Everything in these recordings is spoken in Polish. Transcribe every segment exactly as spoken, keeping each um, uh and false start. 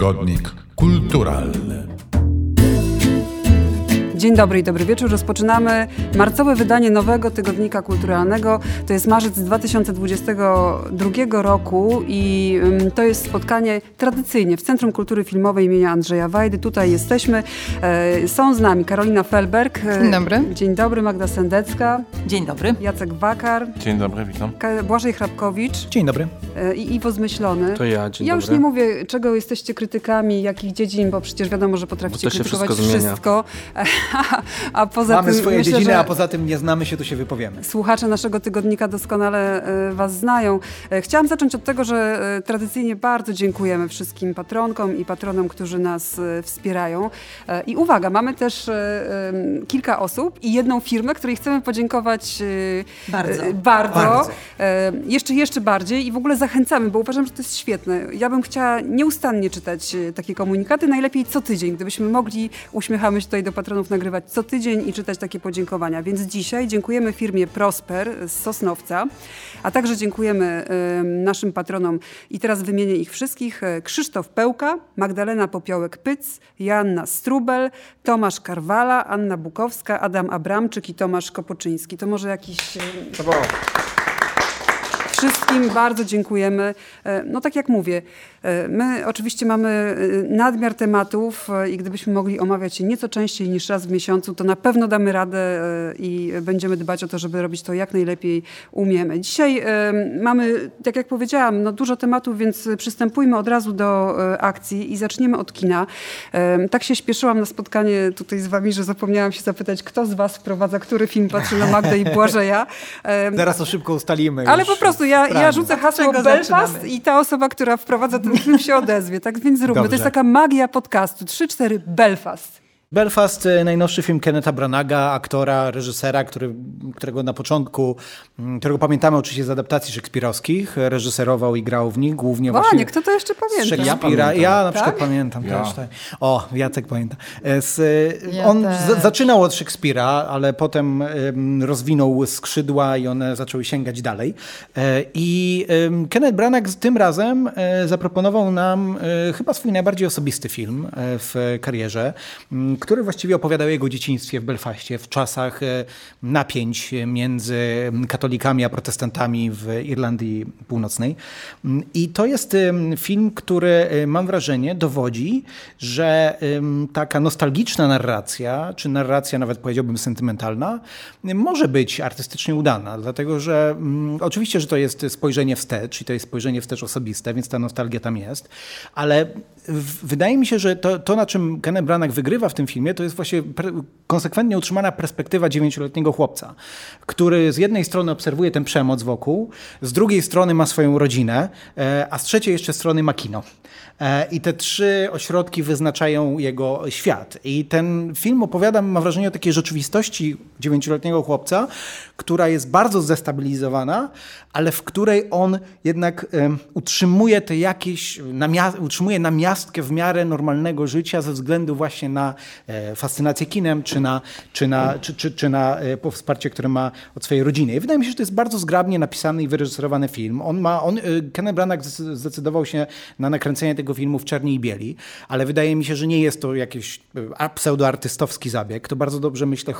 Tygodnik kulturalny. Dzień dobry i dobry wieczór. Rozpoczynamy marcowe wydanie nowego Tygodnika Kulturalnego. To jest marzec dwa tysiące dwudziestego drugiego roku i to jest spotkanie tradycyjnie w Centrum Kultury Filmowej imienia Andrzeja Wajdy. Tutaj jesteśmy. Są z nami Karolina Felberg. Dzień dobry. Dzień dobry. Magda Sendecka. Dzień dobry. Jacek Wakar. Dzień dobry, witam. Błażej Chrapkowicz. Dzień dobry. I Iwo Zmyślony. To ja, dzień ja dobry. Ja już nie mówię, czego jesteście krytykami, jakich dziedzin, bo przecież wiadomo, że potraficie krytykować wszystko. wszystko. A poza Mamy tym, swoje myślę, dziedziny, a poza tym nie znamy się, to się wypowiemy. Słuchacze naszego tygodnika doskonale Was znają. Chciałam zacząć od tego, że tradycyjnie bardzo dziękujemy wszystkim patronkom i patronom, którzy nas wspierają. I uwaga, mamy też kilka osób i jedną firmę, której chcemy podziękować bardzo. bardzo. bardzo. Jeszcze, jeszcze bardziej i w ogóle zachęcamy, bo uważam, że to jest świetne. Ja bym chciała nieustannie czytać takie komunikaty, najlepiej co tydzień, gdybyśmy mogli, uśmiechamy się tutaj do patronów, nagrywać co tydzień i czytać takie podziękowania. Więc dzisiaj dziękujemy firmie Prosper z Sosnowca, a także dziękujemy y, naszym patronom i teraz wymienię ich wszystkich. Krzysztof Pełka, Magdalena Popiołek-Pyc, Joanna Strubel, Tomasz Karwala, Anna Bukowska, Adam Abramczyk i Tomasz Kopoczyński. To może jakiś... Y, Wszystkim bardzo dziękujemy. No tak jak mówię, my oczywiście mamy nadmiar tematów i gdybyśmy mogli omawiać je nieco częściej niż raz w miesiącu, to na pewno damy radę i będziemy dbać o to, żeby robić to jak najlepiej umiemy. Dzisiaj mamy, tak jak powiedziałam, no dużo tematów, więc przystępujmy od razu do akcji i zaczniemy od kina. Tak się śpieszyłam na spotkanie tutaj z wami, że zapomniałam się zapytać, kto z was wprowadza, który film patrzy na Magdę i Błażeja. Teraz to szybko ustalimy. Ale już. po prostu Ja, ja rzucę hasło Belfast zaczynamy? I ta osoba, która wprowadza ten film się odezwie. Tak więc zróbmy. Dobrze. To jest taka magia podcastu. trzy cztery Belfast. Belfast, najnowszy film Kennetha Branagha, aktora, reżysera, który, którego na początku, którego pamiętamy oczywiście z adaptacji szekspirowskich, reżyserował i grał w nich, głównie właśnie... Panie, kto to jeszcze pamięta? Szekspira. Ja, ja na przykład tak? pamiętam. Ja. Też, tak. O, Jacek pamięta. Z, ja on z, zaczynał od Szekspira, ale potem um, rozwinął skrzydła i one zaczęły sięgać dalej. E, I um, Kenneth Branagh tym razem e, zaproponował nam e, chyba swój najbardziej osobisty film e, w karierze, m, który właściwie opowiadał o jego dzieciństwie w Belfaście w czasach napięć między katolikami a protestantami w Irlandii Północnej. I to jest film, który mam wrażenie dowodzi, że taka nostalgiczna narracja, czy narracja nawet powiedziałbym sentymentalna, może być artystycznie udana, dlatego że oczywiście, że to jest spojrzenie wstecz i to jest spojrzenie wstecz osobiste, więc ta nostalgia tam jest, ale wydaje mi się, że to, to na czym Kenneth Branagh wygrywa w tym filmie, to jest właśnie pre- konsekwentnie utrzymana perspektywa dziewięcioletniego chłopca, który z jednej strony obserwuje tę przemoc wokół, z drugiej strony ma swoją rodzinę, e, a z trzeciej jeszcze strony ma kino. E, I te trzy ośrodki wyznaczają jego świat. I ten film opowiada, mam wrażenie, o takiej rzeczywistości dziewięcioletniego chłopca, która jest bardzo zdestabilizowana, ale w której on jednak e, utrzymuje te jakieś, namia- utrzymuje namiastkę w miarę normalnego życia ze względu właśnie na fascynację kinem, czy na, czy na, czy, czy, czy na wsparcie, które ma od swojej rodziny. I wydaje mi się, że to jest bardzo zgrabnie napisany i wyreżyserowany film. On ma, on, Kenneth Branagh zdecydował się na nakręcenie tego filmu w czerni i bieli, ale wydaje mi się, że nie jest to jakiś pseudoartystowski zabieg. To bardzo dobrze, myślę,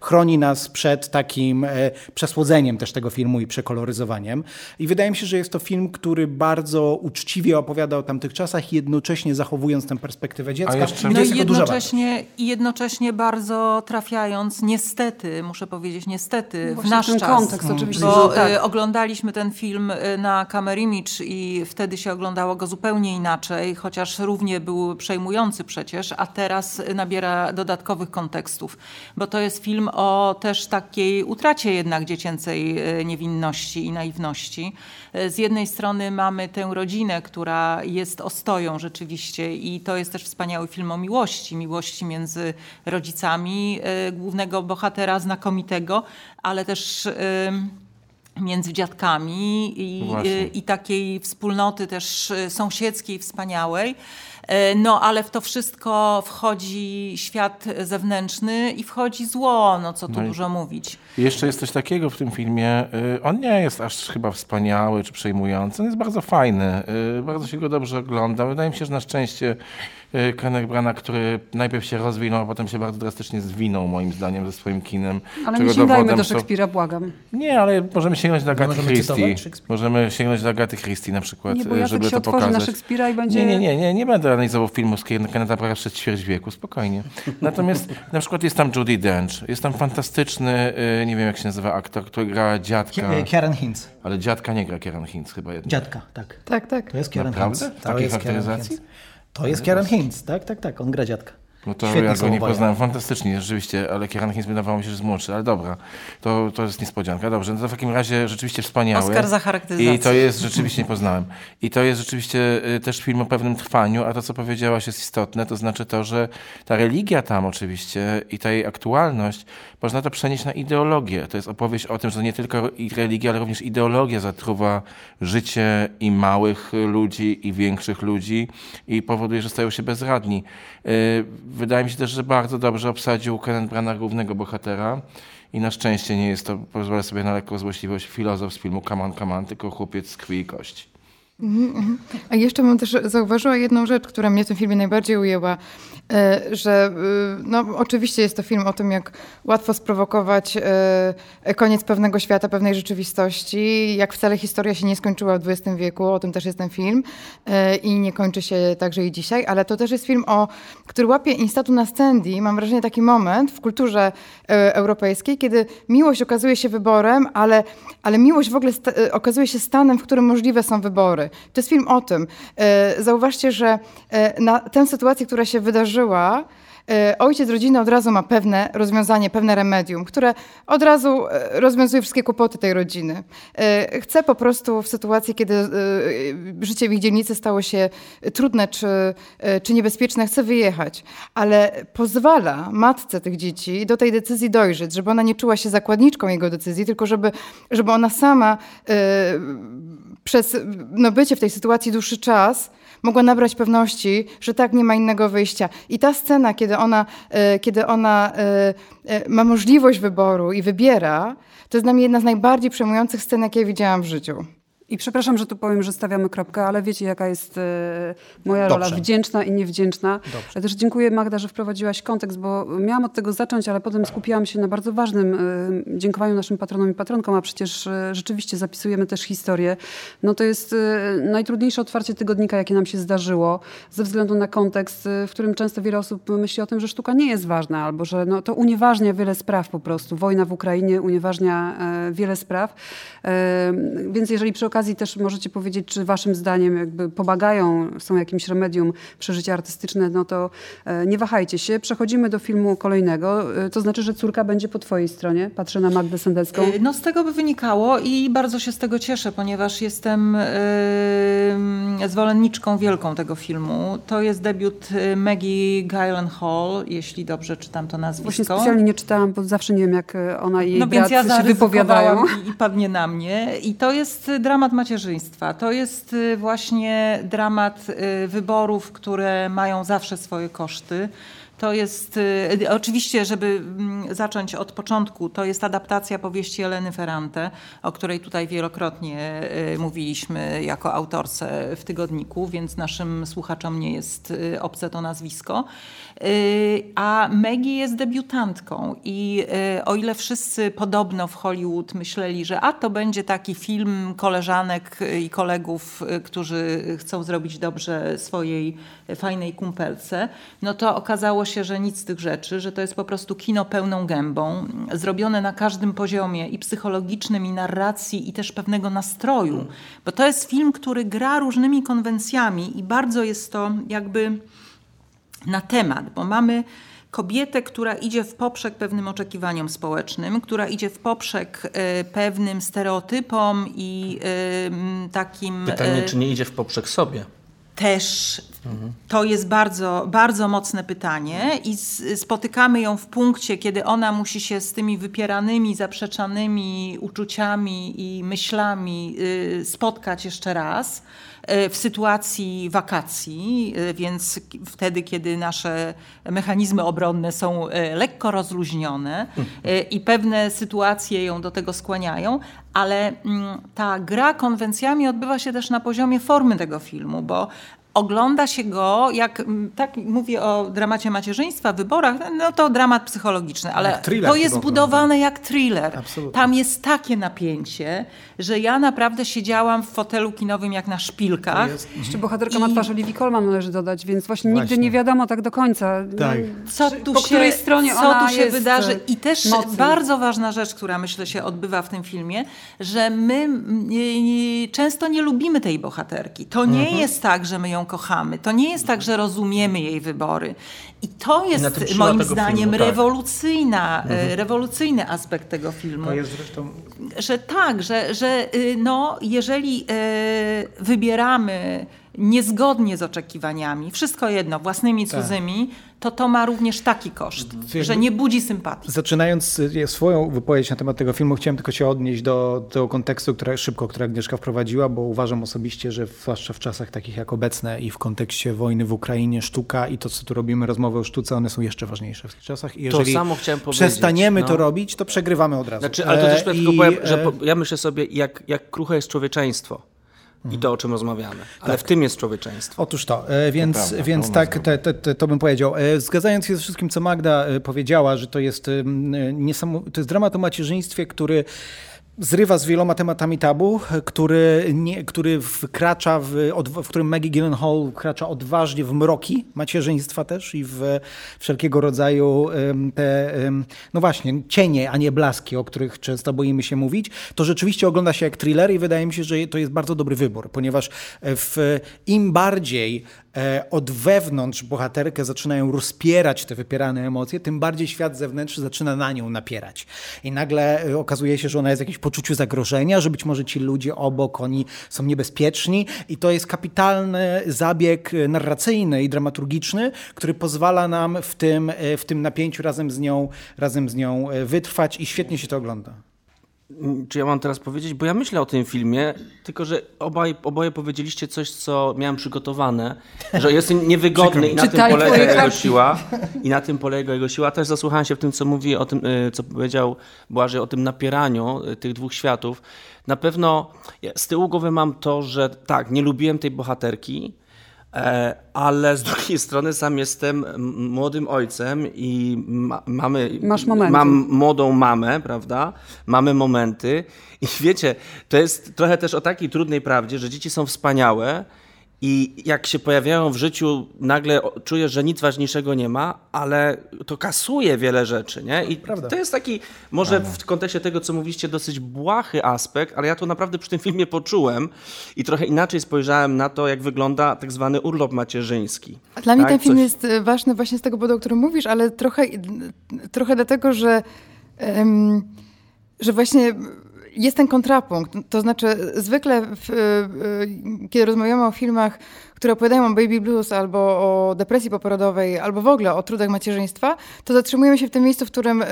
chroni nas przed takim przesłodzeniem też tego filmu i przekoloryzowaniem. I wydaje mi się, że jest to film, który bardzo uczciwie opowiada o tamtych czasach i jednocześnie zachowując tę perspektywę dziecka. Jeszcze... No i jednocześnie, jednocześnie bardzo trafiając, niestety, muszę powiedzieć niestety, no w nasz czas. Kontekst, oczywiście, bo tak. oglądaliśmy ten film na Kamerimidż i wtedy się oglądało go zupełnie inaczej, chociaż równie był przejmujący przecież, a teraz nabiera dodatkowych kontekstów. Bo to jest film o też takiej utracie jednak dziecięcej niewinności i naiwności. Z jednej strony mamy tę rodzinę, która jest ostoją rzeczywiście, i to jest też wspaniały film o miłości, miłości między rodzicami y, głównego bohatera znakomitego, ale też y, między dziadkami i, y, i takiej wspólnoty też sąsiedzkiej wspaniałej. No ale w to wszystko wchodzi świat zewnętrzny i wchodzi zło, no co tu no dużo mówić. Jeszcze jest coś takiego w tym filmie, on nie jest aż chyba wspaniały czy przejmujący, on jest bardzo fajny, bardzo się go dobrze ogląda. Wydaje mi się, że na szczęście Kenneth Branagh, który najpierw się rozwinął, a potem się bardzo drastycznie zwinął moim zdaniem ze swoim kinem. Ale nie sięgajmy do Szekspira, to... błagam. Nie, ale możemy sięgnąć do Agaty Christie. Możemy sięgnąć do Agaty Christie na przykład, nie, bo ja żeby tak się to pokazać. Na Szekspira i będzie... Nie, nie, nie, nie, nie będę analizował filmu z Kennetha Branagha przez ćwierć wieku, spokojnie. Natomiast na przykład jest tam Judi Dench, jest tam fantastyczny, nie wiem jak się nazywa aktor, który gra dziadka. Ciarán Hinds. Ale dziadka nie gra Ciarán Hinds chyba jednak. Dziadka, tak. Tak, tak. To jest Ciarán Hinds. Naprawdę? W takiej charakteryzacji? To jest Ciarán Hinds, tak, tak, tak, on gra dziadka. No to świetnie, ja go nie poznałem, fantastycznie rzeczywiście, ale Ciarán Hinds wydawało mi się, że jest młodszy, ale dobra, to, to jest niespodzianka, dobrze, no to w takim razie rzeczywiście wspaniały. Oscar za charakteryzację. I to jest, rzeczywiście nie poznałem, i to jest rzeczywiście też film o pewnym trwaniu, a to co powiedziałaś jest istotne, to znaczy to, że ta religia tam oczywiście i ta jej aktualność, można to przenieść na ideologię, to jest opowieść o tym, że nie tylko religia, ale również ideologia zatruwa życie i małych ludzi i większych ludzi i powoduje, że stają się bezradni. Wydaje mi się też, że bardzo dobrze obsadził Kenneth Branagh głównego bohatera i na szczęście nie jest to, pozwolę sobie na lekką złośliwość, filozof z filmu Come on, come on, tylko chłopiec z krwi i kości. A jeszcze bym też zauważyła jedną rzecz, która mnie w tym filmie najbardziej ujęła, że no, oczywiście jest to film o tym, jak łatwo sprowokować koniec pewnego świata, pewnej rzeczywistości, jak wcale historia się nie skończyła w dwudziestym wieku, o tym też jest ten film i nie kończy się także i dzisiaj, ale to też jest film, o, który łapie in statu nascendi, mam wrażenie taki moment w kulturze europejskiej, kiedy miłość okazuje się wyborem, ale, ale miłość w ogóle sta- okazuje się stanem, w którym możliwe są wybory. To jest film o tym. Zauważcie, że na tę sytuację, która się wydarzyła, ojciec rodziny od razu ma pewne rozwiązanie, pewne remedium, które od razu rozwiązuje wszystkie kłopoty tej rodziny. Chce po prostu w sytuacji, kiedy życie w ich dzielnicy stało się trudne czy, czy niebezpieczne, chce wyjechać, ale pozwala matce tych dzieci do tej decyzji dojrzeć, żeby ona nie czuła się zakładniczką jego decyzji, tylko żeby, żeby ona sama przez no, bycie w tej sytuacji dłuższy czas mogła nabrać pewności, że tak, nie ma innego wyjścia. I ta scena, kiedy ona, kiedy ona ma możliwość wyboru i wybiera, to jest dla mnie jedna z najbardziej przejmujących scen, jakie ja widziałam w życiu. I przepraszam, że tu powiem, że stawiamy kropkę, ale wiecie, jaka jest y, moja Dobrze. rola wdzięczna i niewdzięczna. Dobrze. Też dziękuję, Magda, że wprowadziłaś kontekst, bo miałam od tego zacząć, ale potem skupiłam się na bardzo ważnym y, dziękowaniu naszym patronom i patronkom, a przecież y, rzeczywiście zapisujemy też historię. No to jest y, najtrudniejsze otwarcie tygodnika, jakie nam się zdarzyło, ze względu na kontekst, y, w którym często wiele osób myśli o tym, że sztuka nie jest ważna, albo że no, to unieważnia wiele spraw po prostu. Wojna w Ukrainie unieważnia y, wiele spraw. Y, więc jeżeli przy okazji i też możecie powiedzieć, czy waszym zdaniem jakby pomagają, są jakimś remedium przeżycia artystyczne, no to nie wahajcie się. Przechodzimy do filmu kolejnego. To znaczy, że Córka będzie po twojej stronie. Patrzę na Magdę Sendecką. No z tego by wynikało i bardzo się z tego cieszę, ponieważ jestem yy, zwolenniczką wielką tego filmu. To jest debiut Maggie Gyllenhaal, jeśli dobrze czytam to nazwisko. Właśnie specjalnie nie czytałam, bo zawsze nie wiem, jak ona i jej no, brat ja się wypowiadają. I padnie na mnie. I to jest dramat macierzyństwa. To jest właśnie dramat wyborów, które mają zawsze swoje koszty. To jest, oczywiście, żeby zacząć od początku, to jest adaptacja powieści Eleny Ferrante, o której tutaj wielokrotnie mówiliśmy jako autorce w tygodniku, więc naszym słuchaczom nie jest obce to nazwisko. A Maggie jest debiutantką i o ile wszyscy podobno w Hollywood myśleli, że a to będzie taki film koleżanek i kolegów, którzy chcą zrobić dobrze swojej fajnej kumpelce, no to okazało się, że nic z tych rzeczy, że to jest po prostu kino pełną gębą, zrobione na każdym poziomie i psychologicznym, i narracji, i też pewnego nastroju. Bo to jest film, który gra różnymi konwencjami i bardzo jest to jakby na temat, bo mamy kobietę, która idzie w poprzek pewnym oczekiwaniom społecznym, która idzie w poprzek y, pewnym stereotypom i y, takim... Pytanie, y, czy nie idzie w poprzek sobie? też to jest bardzo, bardzo mocne pytanie i spotykamy ją w punkcie, kiedy ona musi się z tymi wypieranymi, zaprzeczanymi uczuciami i myślami spotkać jeszcze raz w sytuacji wakacji, więc wtedy, kiedy nasze mechanizmy obronne są lekko rozluźnione i pewne sytuacje ją do tego skłaniają, ale ta gra konwencjami odbywa się też na poziomie formy tego filmu, bo ogląda się go, jak tak mówię o dramacie macierzyństwa, wyborach, no to dramat psychologiczny, ale to jest zbudowane jak thriller. Absolutnie. Tam jest takie napięcie, że ja naprawdę siedziałam w fotelu kinowym jak na szpilkach. Mhm. Jeszcze bohaterka I... ma twarz Olivii Colman, należy dodać, więc właśnie, właśnie nigdy nie wiadomo tak do końca, tak. co tu po się, której stronie co ona tu się jest wydarzy. I też mocny. Bardzo ważna rzecz, która myślę się odbywa w tym filmie, że my nie, nie, często nie lubimy tej bohaterki. To nie mhm. jest tak, że my ją kochamy. To nie jest tak, że rozumiemy jej wybory. I to jest moim zdaniem filmu, rewolucyjna, tak. mhm. rewolucyjny aspekt tego filmu. To jest zresztą... Że tak, że, że no, jeżeli y, wybieramy niezgodnie z oczekiwaniami, wszystko jedno, własnymi, cudzymi, tak. to to ma również taki koszt, Wiesz, że nie budzi sympatii. Zaczynając swoją wypowiedź na temat tego filmu, chciałem tylko się odnieść do tego kontekstu, który, szybko, który Agnieszka wprowadziła, bo uważam osobiście, że zwłaszcza w czasach takich jak obecne i w kontekście wojny w Ukrainie, sztuka i to, co tu robimy, rozmowy o sztuce, one są jeszcze ważniejsze w tych czasach. I jeżeli to samo chciałem powiedzieć. Przestaniemy no. to robić, to przegrywamy od razu. Znaczy, ale to też e, tylko i, powiem, że e... ja myślę sobie, jak, jak kruche jest człowieczeństwo. I to, o czym rozmawiamy. Ale tak. w tym jest człowieczeństwo. Otóż to. Więc, to prawda, więc to tak, te, te, te, to bym powiedział. Zgadzając się ze wszystkim, co Magda powiedziała, że to jest, niesamowite, to jest dramat o macierzyństwie, który zrywa z wieloma tematami tabu, który, nie, który wkracza, w, w którym Maggie Gyllenhaal wkracza odważnie w mroki macierzyństwa też i w wszelkiego rodzaju te, no właśnie, cienie, a nie blaski, o których często boimy się mówić. To rzeczywiście ogląda się jak thriller i wydaje mi się, że to jest bardzo dobry wybór, ponieważ w, im bardziej od wewnątrz bohaterkę zaczynają rozpierać te wypierane emocje, tym bardziej świat zewnętrzny zaczyna na nią napierać. I nagle okazuje się, że ona jest w jakimś poczuciu zagrożenia, że być może ci ludzie obok, oni są niebezpieczni i to jest kapitalny zabieg narracyjny i dramaturgiczny, który pozwala nam w tym, w tym napięciu razem z nią, razem z nią wytrwać i świetnie się to ogląda. Czy ja mam teraz powiedzieć? Bo ja myślę o tym filmie, tylko że obaj, oboje powiedzieliście coś, co miałem przygotowane, że jest niewygodny i na tym polega jego siła. I na tym polega jego siła. Też zasłuchałem się w tym, co mówi o tym, co powiedział Błażej o tym napieraniu tych dwóch światów. Na pewno z tyłu głowy mam to, że tak, nie lubiłem tej bohaterki, ale z drugiej strony sam jestem młodym ojcem i ma, mamy, Masz momenty. mam młodą mamę, prawda? Mamy momenty i wiecie, to jest trochę też o takiej trudnej prawdzie, że dzieci są wspaniałe i jak się pojawiają w życiu, nagle czujesz, że nic ważniejszego nie ma, ale to kasuje wiele rzeczy, nie? I prawda. To jest taki, może w kontekście tego, co mówiliście, dosyć błahy aspekt, ale ja to naprawdę przy tym filmie poczułem i trochę inaczej spojrzałem na to, jak wygląda tak zwany urlop macierzyński. Dla tak? mnie ten film Coś... jest ważny właśnie z tego powodu, o którym mówisz, ale trochę, trochę dlatego, że, um, że właśnie... Jest ten kontrapunkt, to znaczy zwykle w, kiedy rozmawiamy o filmach, które opowiadają o baby blues albo o depresji poporodowej, albo w ogóle o trudach macierzyństwa, to zatrzymujemy się w tym miejscu, w którym,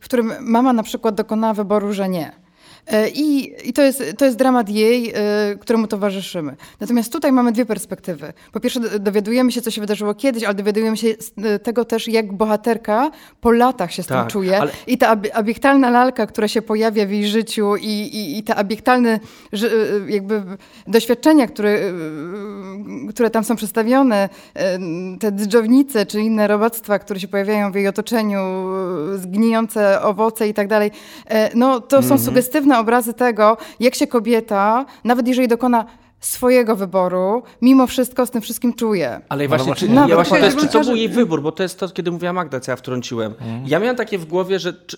w którym mama na przykład dokonała wyboru, że nie. I, i to, jest, to jest dramat jej, któremu towarzyszymy. Natomiast tutaj mamy dwie perspektywy. Po pierwsze dowiadujemy się, co się wydarzyło kiedyś, ale dowiadujemy się tego też, jak bohaterka po latach się z tak, tym czuje. Ale... I ta abiektalna lalka, która się pojawia w jej życiu i, i, i te abiektalne jakby doświadczenia, które, które tam są przedstawione, te dżdżownice czy inne robactwa, które się pojawiają w jej otoczeniu, zgnijące owoce i tak dalej, no to są mm-hmm. sugestywne obrazy tego, jak się kobieta, nawet jeżeli dokona swojego wyboru, mimo wszystko z tym wszystkim czuje. Ale właśnie, czy, ja właśnie to jest, czy to był jej wybór, bo to jest to, kiedy mówiła Magda, co ja wtrąciłem. Ja miałem takie w głowie, że... Czy...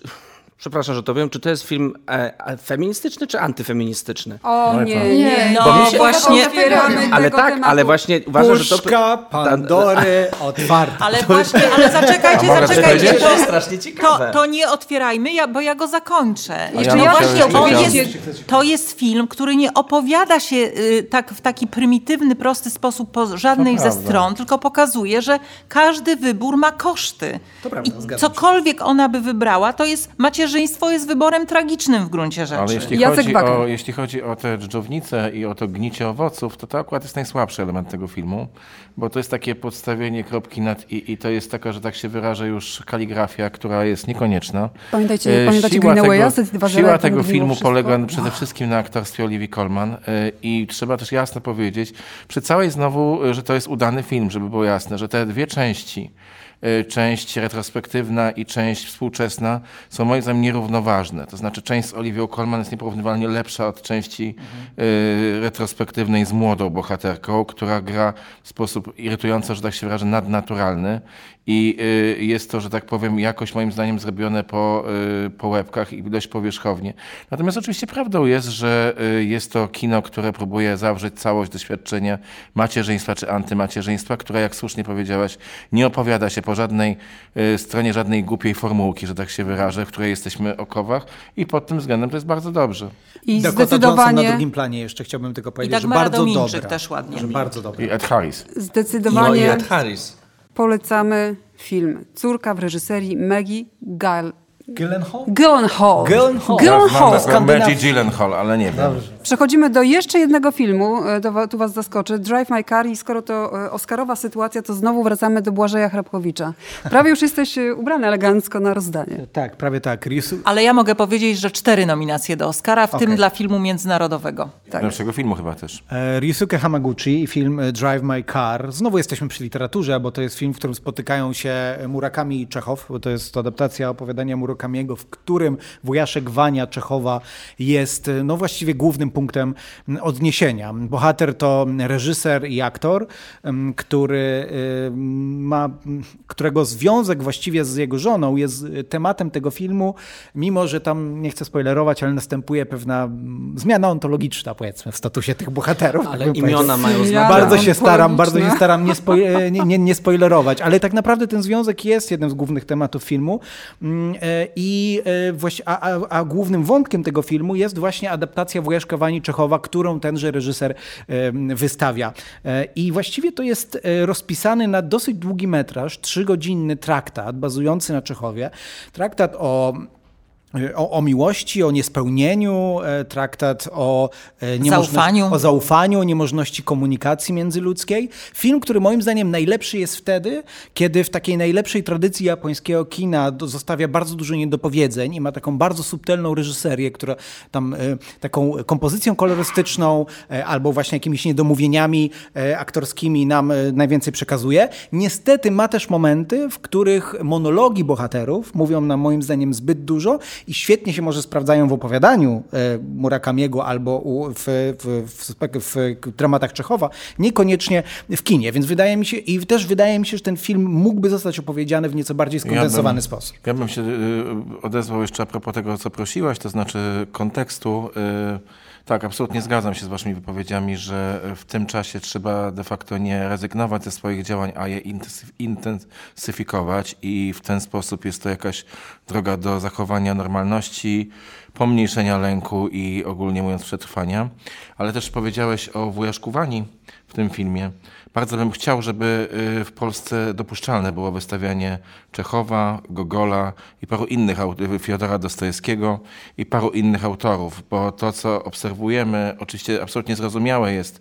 Przepraszam, że to wiem. Czy to jest film e, feministyczny czy antyfeministyczny? O no, nie, nie. No, bo się właśnie otwieramy ale tego tak, tematu. Ale właśnie uważam, Puszka, że to... Puszka Pandory otwarta. Ale właśnie, ale zaczekajcie, ja zaczekajcie. To, to jest strasznie ciekawe. To, to nie otwierajmy, ja, bo ja go zakończę. Jeszcze no ja właśnie, to jest, to jest film, który nie opowiada się y, tak w taki prymitywny, prosty sposób po żadnej ze stron, tylko pokazuje, że każdy wybór ma koszty. To prawda, i cokolwiek ona by wybrała, to jest... Macie Macierzyństwo jest wyborem tragicznym w gruncie rzeczy. Ale jeśli chodzi, o, jeśli chodzi o te dżdżownice i o to gnicie owoców, to to akurat jest najsłabszy element tego filmu, bo to jest takie podstawienie kropki nad i, i to jest taka, że tak się wyrażę już kaligrafia, która jest niekonieczna. Pamiętajcie, e, pamiętacie Greenawaya? Siła, siła tego filmu polega przede wszystkim na aktorstwie Olivii Colman e, i trzeba też jasno powiedzieć, przy całej znowu, że to jest udany film, żeby było jasne, że te dwie części, część retrospektywna i część współczesna są moim zdaniem nierównoważne. To znaczy część z Oliwią Colman jest nieporównywalnie lepsza od części mhm. y, retrospektywnej z młodą bohaterką, która gra w sposób irytujący, że tak się wyrażę, nadnaturalny. I y, jest to, że tak powiem, jakoś moim zdaniem zrobione po, y, po łebkach i dość powierzchownie. Natomiast oczywiście prawdą jest, że y, jest to kino, które próbuje zawrzeć całość doświadczenia macierzyństwa czy antymacierzyństwa, które, jak słusznie powiedziałaś, nie opowiada się po żadnej y, stronie żadnej głupiej formułki, że tak się wyrażę, w której jesteśmy o kowach i pod tym względem to jest bardzo dobrze. I Dakota zdecydowanie... Johnson na drugim planie jeszcze chciałbym tylko powiedzieć, tak że, bardzo dobra, też ładnie. że bardzo dobra. I Ed Harris. Zdecydowanie... No i Ed Harris. Polecamy film Córka w reżyserii Maggie Gal... Gyllenhaal? Gyllenhaal. Gyllenhaal. Gyllenhaal. Mam Maggie Gyllenhaal, ale nie wiem. Przechodzimy do jeszcze jednego filmu, to, tu was zaskoczy, Drive My Car i skoro to oscarowa sytuacja, to znowu wracamy do Błażeja Chrapkowicza. Prawie już jesteś ubrany elegancko na rozdanie. Tak, prawie tak. Risu... Ale ja mogę powiedzieć, że cztery nominacje do Oscara, w okay. tym dla filmu międzynarodowego. Tak. Naszego filmu chyba też. Ryusuke Hamaguchi i film Drive My Car. Znowu jesteśmy przy literaturze, bo to jest film, w którym spotykają się Murakami i Czechow, bo to jest adaptacja opowiadania Murakamiego, w którym wujaszek Wania Czechowa jest no właściwie głównym punktem odniesienia. Bohater to reżyser i aktor, który ma, którego związek właściwie z jego żoną jest tematem tego filmu, mimo że tam, nie chcę spoilerować, ale następuje pewna zmiana ontologiczna, powiedzmy, w statusie tych bohaterów. Ale tak imiona mają znaczenie. Bardzo się staram, bardzo się staram nie, spoil- nie, nie, nie spoilerować, ale tak naprawdę ten związek jest jednym z głównych tematów filmu i właści- a, a, a głównym wątkiem tego filmu jest właśnie adaptacja wujaszka Wani Czechowa, którą tenże reżyser wystawia. I właściwie to jest rozpisany na dosyć długi metraż, trzygodzinny traktat bazujący na Czechowie. Traktat o O, o miłości, o niespełnieniu, traktat o zaufaniu. o zaufaniu, o niemożności komunikacji międzyludzkiej. Film, który moim zdaniem najlepszy jest wtedy, kiedy w takiej najlepszej tradycji japońskiego kina zostawia bardzo dużo niedopowiedzeń i ma taką bardzo subtelną reżyserię, która tam taką kompozycją kolorystyczną albo właśnie jakimiś niedomówieniami aktorskimi nam najwięcej przekazuje. Niestety ma też momenty, w których monologi bohaterów mówią nam moim zdaniem zbyt dużo i świetnie się może sprawdzają w opowiadaniu Murakamiego albo w, w, w, w dramatach Czechowa, niekoniecznie w kinie. Więc wydaje mi się, i też wydaje mi się, że ten film mógłby zostać opowiedziany w nieco bardziej skondensowany ja bym, sposób. Ja bym się odezwał jeszcze a propos tego, co prosiłaś, to znaczy kontekstu. Tak, absolutnie zgadzam się z waszymi wypowiedziami, że w tym czasie trzeba de facto nie rezygnować ze swoich działań, a je intensyfikować i w ten sposób jest to jakaś droga do zachowania normalności, pomniejszenia lęku i ogólnie mówiąc przetrwania. Ale też powiedziałeś o wujaszku Wani w tym filmie. Bardzo bym chciał, żeby w Polsce dopuszczalne było wystawianie Czechowa, Gogola i paru innych autorów, Fiodora Dostojewskiego i paru innych autorów, bo to, co obserwujemy, oczywiście absolutnie zrozumiałe jest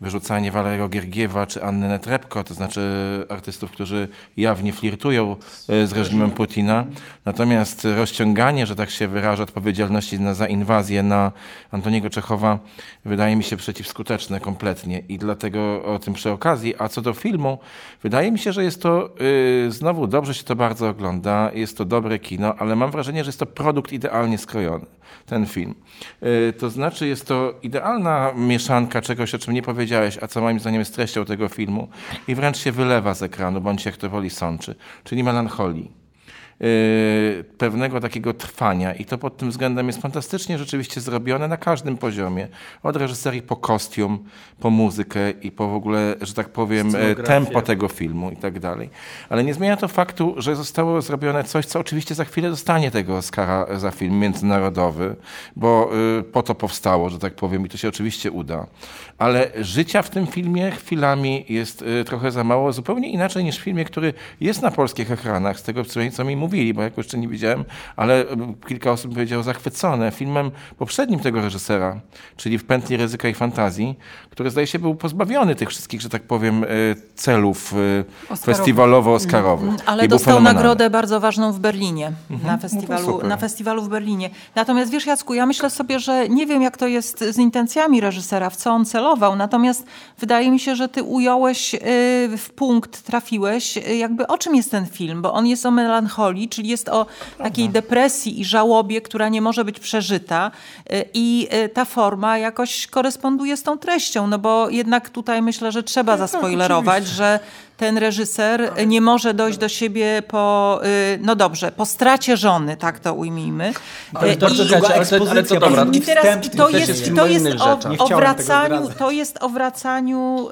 wyrzucanie Waleriego Giergiewa czy Anny Netrebko, to znaczy artystów, którzy jawnie flirtują z reżimem Putina. Natomiast rozciąganie, że tak się wyrażę, odpowiedzialności za inwazję na Antoniego Czechowa wydaje mi się przeciwskuteczne kompletnie i dlatego o tym przy okazji. A co do filmu, wydaje mi się, że jest to, yy, znowu dobrze się to bardzo ogląda, jest to dobre kino, ale mam wrażenie, że jest to produkt idealnie skrojony, ten film. Yy, to znaczy jest to idealna mieszanka czegoś, o czym nie powiedziałem, a co moim zdaniem jest treścią tego filmu i wręcz się wylewa z ekranu, bądź jak to woli sączy, czyli melancholii. yy, pewnego takiego trwania i to pod tym względem jest fantastycznie rzeczywiście zrobione na każdym poziomie. Od reżyserii po kostium, po muzykę i po w ogóle, że tak powiem, tempo tego filmu i tak dalej. Ale nie zmienia to faktu, że zostało zrobione coś, co oczywiście za chwilę dostanie tego Oscara za film międzynarodowy, bo yy, po to powstało, że tak powiem, i to się oczywiście uda. Ale życia w tym filmie chwilami jest yy, trochę za mało, zupełnie inaczej niż w filmie, który jest na polskich ekranach, z tego co mi mówili, bo ja go jeszcze nie widziałem, ale kilka osób powiedziało zachwycone filmem poprzednim tego reżysera, czyli W pętli ryzyka i fantazji, który zdaje się był pozbawiony tych wszystkich, że tak powiem, celów festiwalowo-oscarowych. Ale dostał nagrodę bardzo ważną w Berlinie, mhm. na, festiwalu, no na festiwalu w Berlinie. Natomiast wiesz, Jacku, ja myślę sobie, że nie wiem, jak to jest z intencjami reżysera, w co on celował, natomiast wydaje mi się, że ty ująłeś w punkt, trafiłeś, jakby o czym jest ten film, bo on jest o melancholii, czyli jest o takiej depresji i żałobie, która nie może być przeżyta i ta forma jakoś koresponduje z tą treścią, no bo jednak tutaj myślę, że trzeba zaspoilerować, że ten reżyser nie może dojść do siebie po, no dobrze, po stracie żony, tak to ujmijmy. Ale to, I, czekać, ale to, ale to dobra. I teraz i to jest, to jest o, o wracaniu, to jest o wracaniu,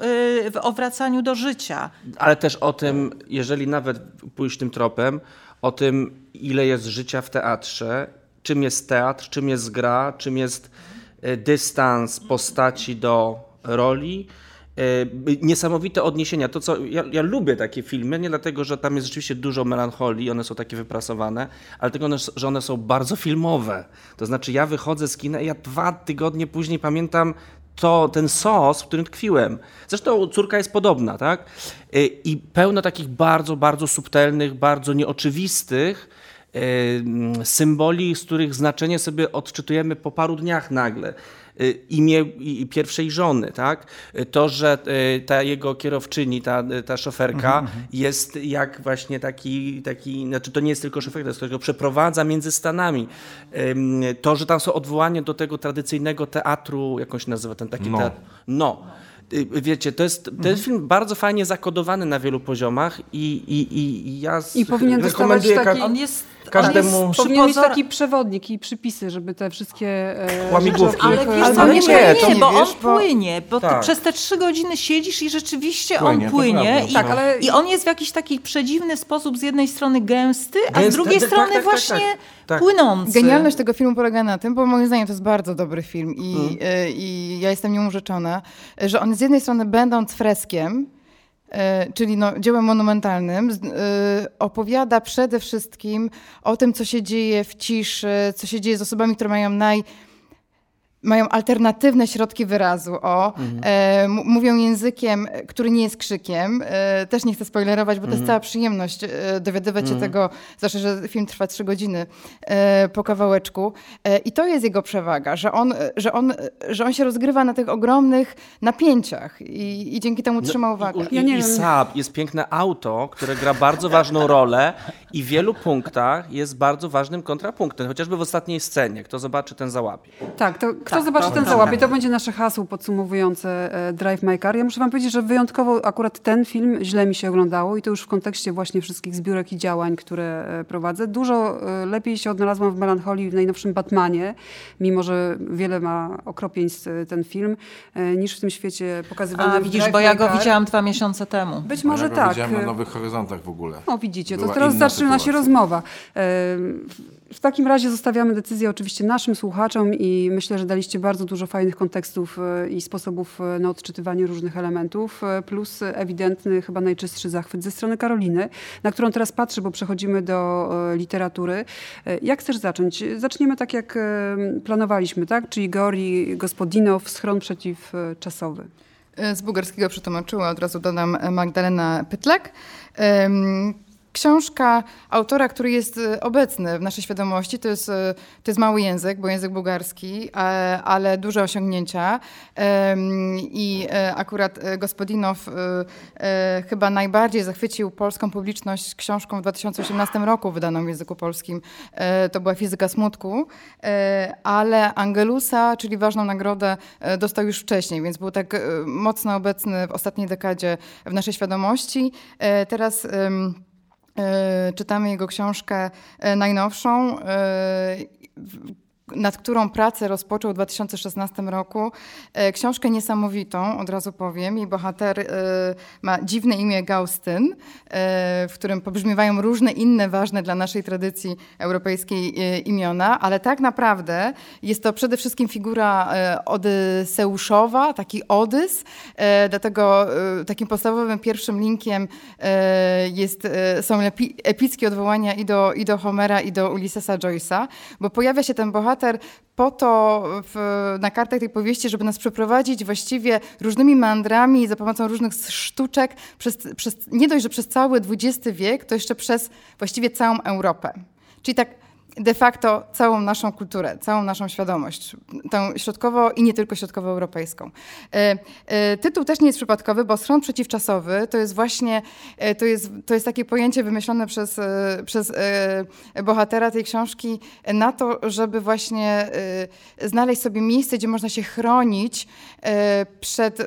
o wracaniu do życia. Ale też o tym, jeżeli nawet pójść tym tropem, o tym, ile jest życia w teatrze, czym jest teatr, czym jest gra, czym jest dystans postaci do roli. Niesamowite odniesienia. To, co ja, ja lubię takie filmy, nie dlatego, że tam jest rzeczywiście dużo melancholii, one są takie wyprasowane, ale tylko, że one są bardzo filmowe. To znaczy ja wychodzę z kina i ja dwa tygodnie później pamiętam to, ten sos, w którym tkwiłem. Zresztą Córka jest podobna, tak? I pełno takich bardzo, bardzo subtelnych, bardzo nieoczywistych symboli, z których znaczenie sobie odczytujemy po paru dniach nagle. Imię pierwszej żony, tak? To, że ta jego kierowczyni, ta, ta szoferka mm-hmm. jest jak właśnie taki, taki, znaczy to nie jest tylko szoferka, to jest tylko przeprowadza między Stanami. To, że tam są odwołania do tego tradycyjnego teatru, jak on się nazywa ten taki no. teatr? No. Wiecie, to jest, to jest film bardzo fajnie zakodowany na wielu poziomach i, i, i ja I powinien dostawać taki, on jest, każdemu... On jest, powinien mieć taki przewodnik i przypisy, żeby te wszystkie... Łamigłówki. Ale, wiesz, ale to nie, nie, to nie, bo wiesz, on płynie, bo tak. przez te trzy godziny siedzisz i rzeczywiście płynie, on płynie i, tak, ale... i on jest w jakiś taki przedziwny sposób z jednej strony gęsty, a gęsty, z drugiej tak, strony tak, właśnie tak, tak, tak. płynący. Genialność tego filmu polega na tym, bo moim zdaniem to jest bardzo dobry film i, hmm. i ja jestem nią urzeczona, że on z jednej strony będąc freskiem, czyli no, dziełem monumentalnym, opowiada przede wszystkim o tym, co się dzieje w ciszy, co się dzieje z osobami, które mają naj... mają alternatywne środki wyrazu, o, mhm. e, m- mówią językiem, który nie jest krzykiem. E, też nie chcę spoilerować, bo mhm. to jest cała przyjemność e, dowiadywać mhm. się tego, zwłaszcza, że film trwa trzy godziny e, po kawałeczku. E, I to jest jego przewaga, że on, że on, że on się rozgrywa na tych ogromnych napięciach i, i dzięki temu trzyma no, uwagę. I, i, ja nie i wiem. Saab jest piękne auto, które gra bardzo ważną rolę i w wielu punktach jest bardzo ważnym kontrapunktem, chociażby w ostatniej scenie. Kto zobaczy, ten załapie. Tak, to Kto tak, zobaczy, ten załapie. To będzie nasze hasło podsumowujące Drive My Car. Ja muszę wam powiedzieć, że wyjątkowo akurat ten film źle mi się oglądało i to już w kontekście właśnie wszystkich zbiórek i działań, które prowadzę. Dużo lepiej się odnalazłam w melancholii w najnowszym Batmanie, mimo że wiele ma okropieństw ten film, niż w tym świecie pokazywany. A widzisz, bo ja go widziałam dwa miesiące temu. Być może ja go tak. widziałam na Nowych Horyzontach w ogóle. No widzicie, Była to teraz zaczyna się rozmowa. W takim razie zostawiamy decyzję oczywiście naszym słuchaczom i myślę, że daliście bardzo dużo fajnych kontekstów i sposobów na odczytywanie różnych elementów, plus ewidentny, chyba najczystszy zachwyt ze strony Karoliny, na którą teraz patrzę, bo przechodzimy do literatury. Jak chcesz zacząć? Zaczniemy tak, jak planowaliśmy, tak? Czyli Gori Gospodinow, Schron przeciwczasowy. Z bułgarskiego przetłumaczyła, od razu dodam, Magdalena Pytlak. Książka autora, który jest obecny w naszej świadomości, to jest, to jest mały język, bo język bułgarski, ale duże osiągnięcia i akurat Gospodinow chyba najbardziej zachwycił polską publiczność książką w dwa tysiące osiemnastym roku wydaną w języku polskim. To była Fizyka smutku, ale Angelusa, czyli ważną nagrodę, dostał już wcześniej, więc był tak mocno obecny w ostatniej dekadzie w naszej świadomości. Teraz Czytamy jego książkę najnowszą, nad którą pracę rozpoczął w dwa tysiące szesnastym roku. Książkę niesamowitą, od razu powiem. Jej bohater ma dziwne imię Gaustyn, w którym pobrzmiewają różne inne ważne dla naszej tradycji europejskiej imiona, ale tak naprawdę jest to przede wszystkim figura odyseuszowa, taki Odys. Dlatego takim podstawowym pierwszym linkiem jest, są epickie odwołania i do, i do Homera, i do Ulyssesa Joyce'a, bo pojawia się ten bohater po to w, na kartach tej powieści, żeby nas przeprowadzić właściwie różnymi mandrami za pomocą różnych sztuczek, przez, przez, nie dość, że przez cały dwudziesty wiek, to jeszcze przez właściwie całą Europę. Czyli tak de facto całą naszą kulturę, całą naszą świadomość, tą środkowo i nie tylko środkowoeuropejską. E, e, tytuł też nie jest przypadkowy, bo Schron przeciwczasowy to jest właśnie, e, to, jest, to jest takie pojęcie wymyślone przez, e, przez e, bohatera tej książki na to, żeby właśnie e, znaleźć sobie miejsce, gdzie można się chronić e, przed... E,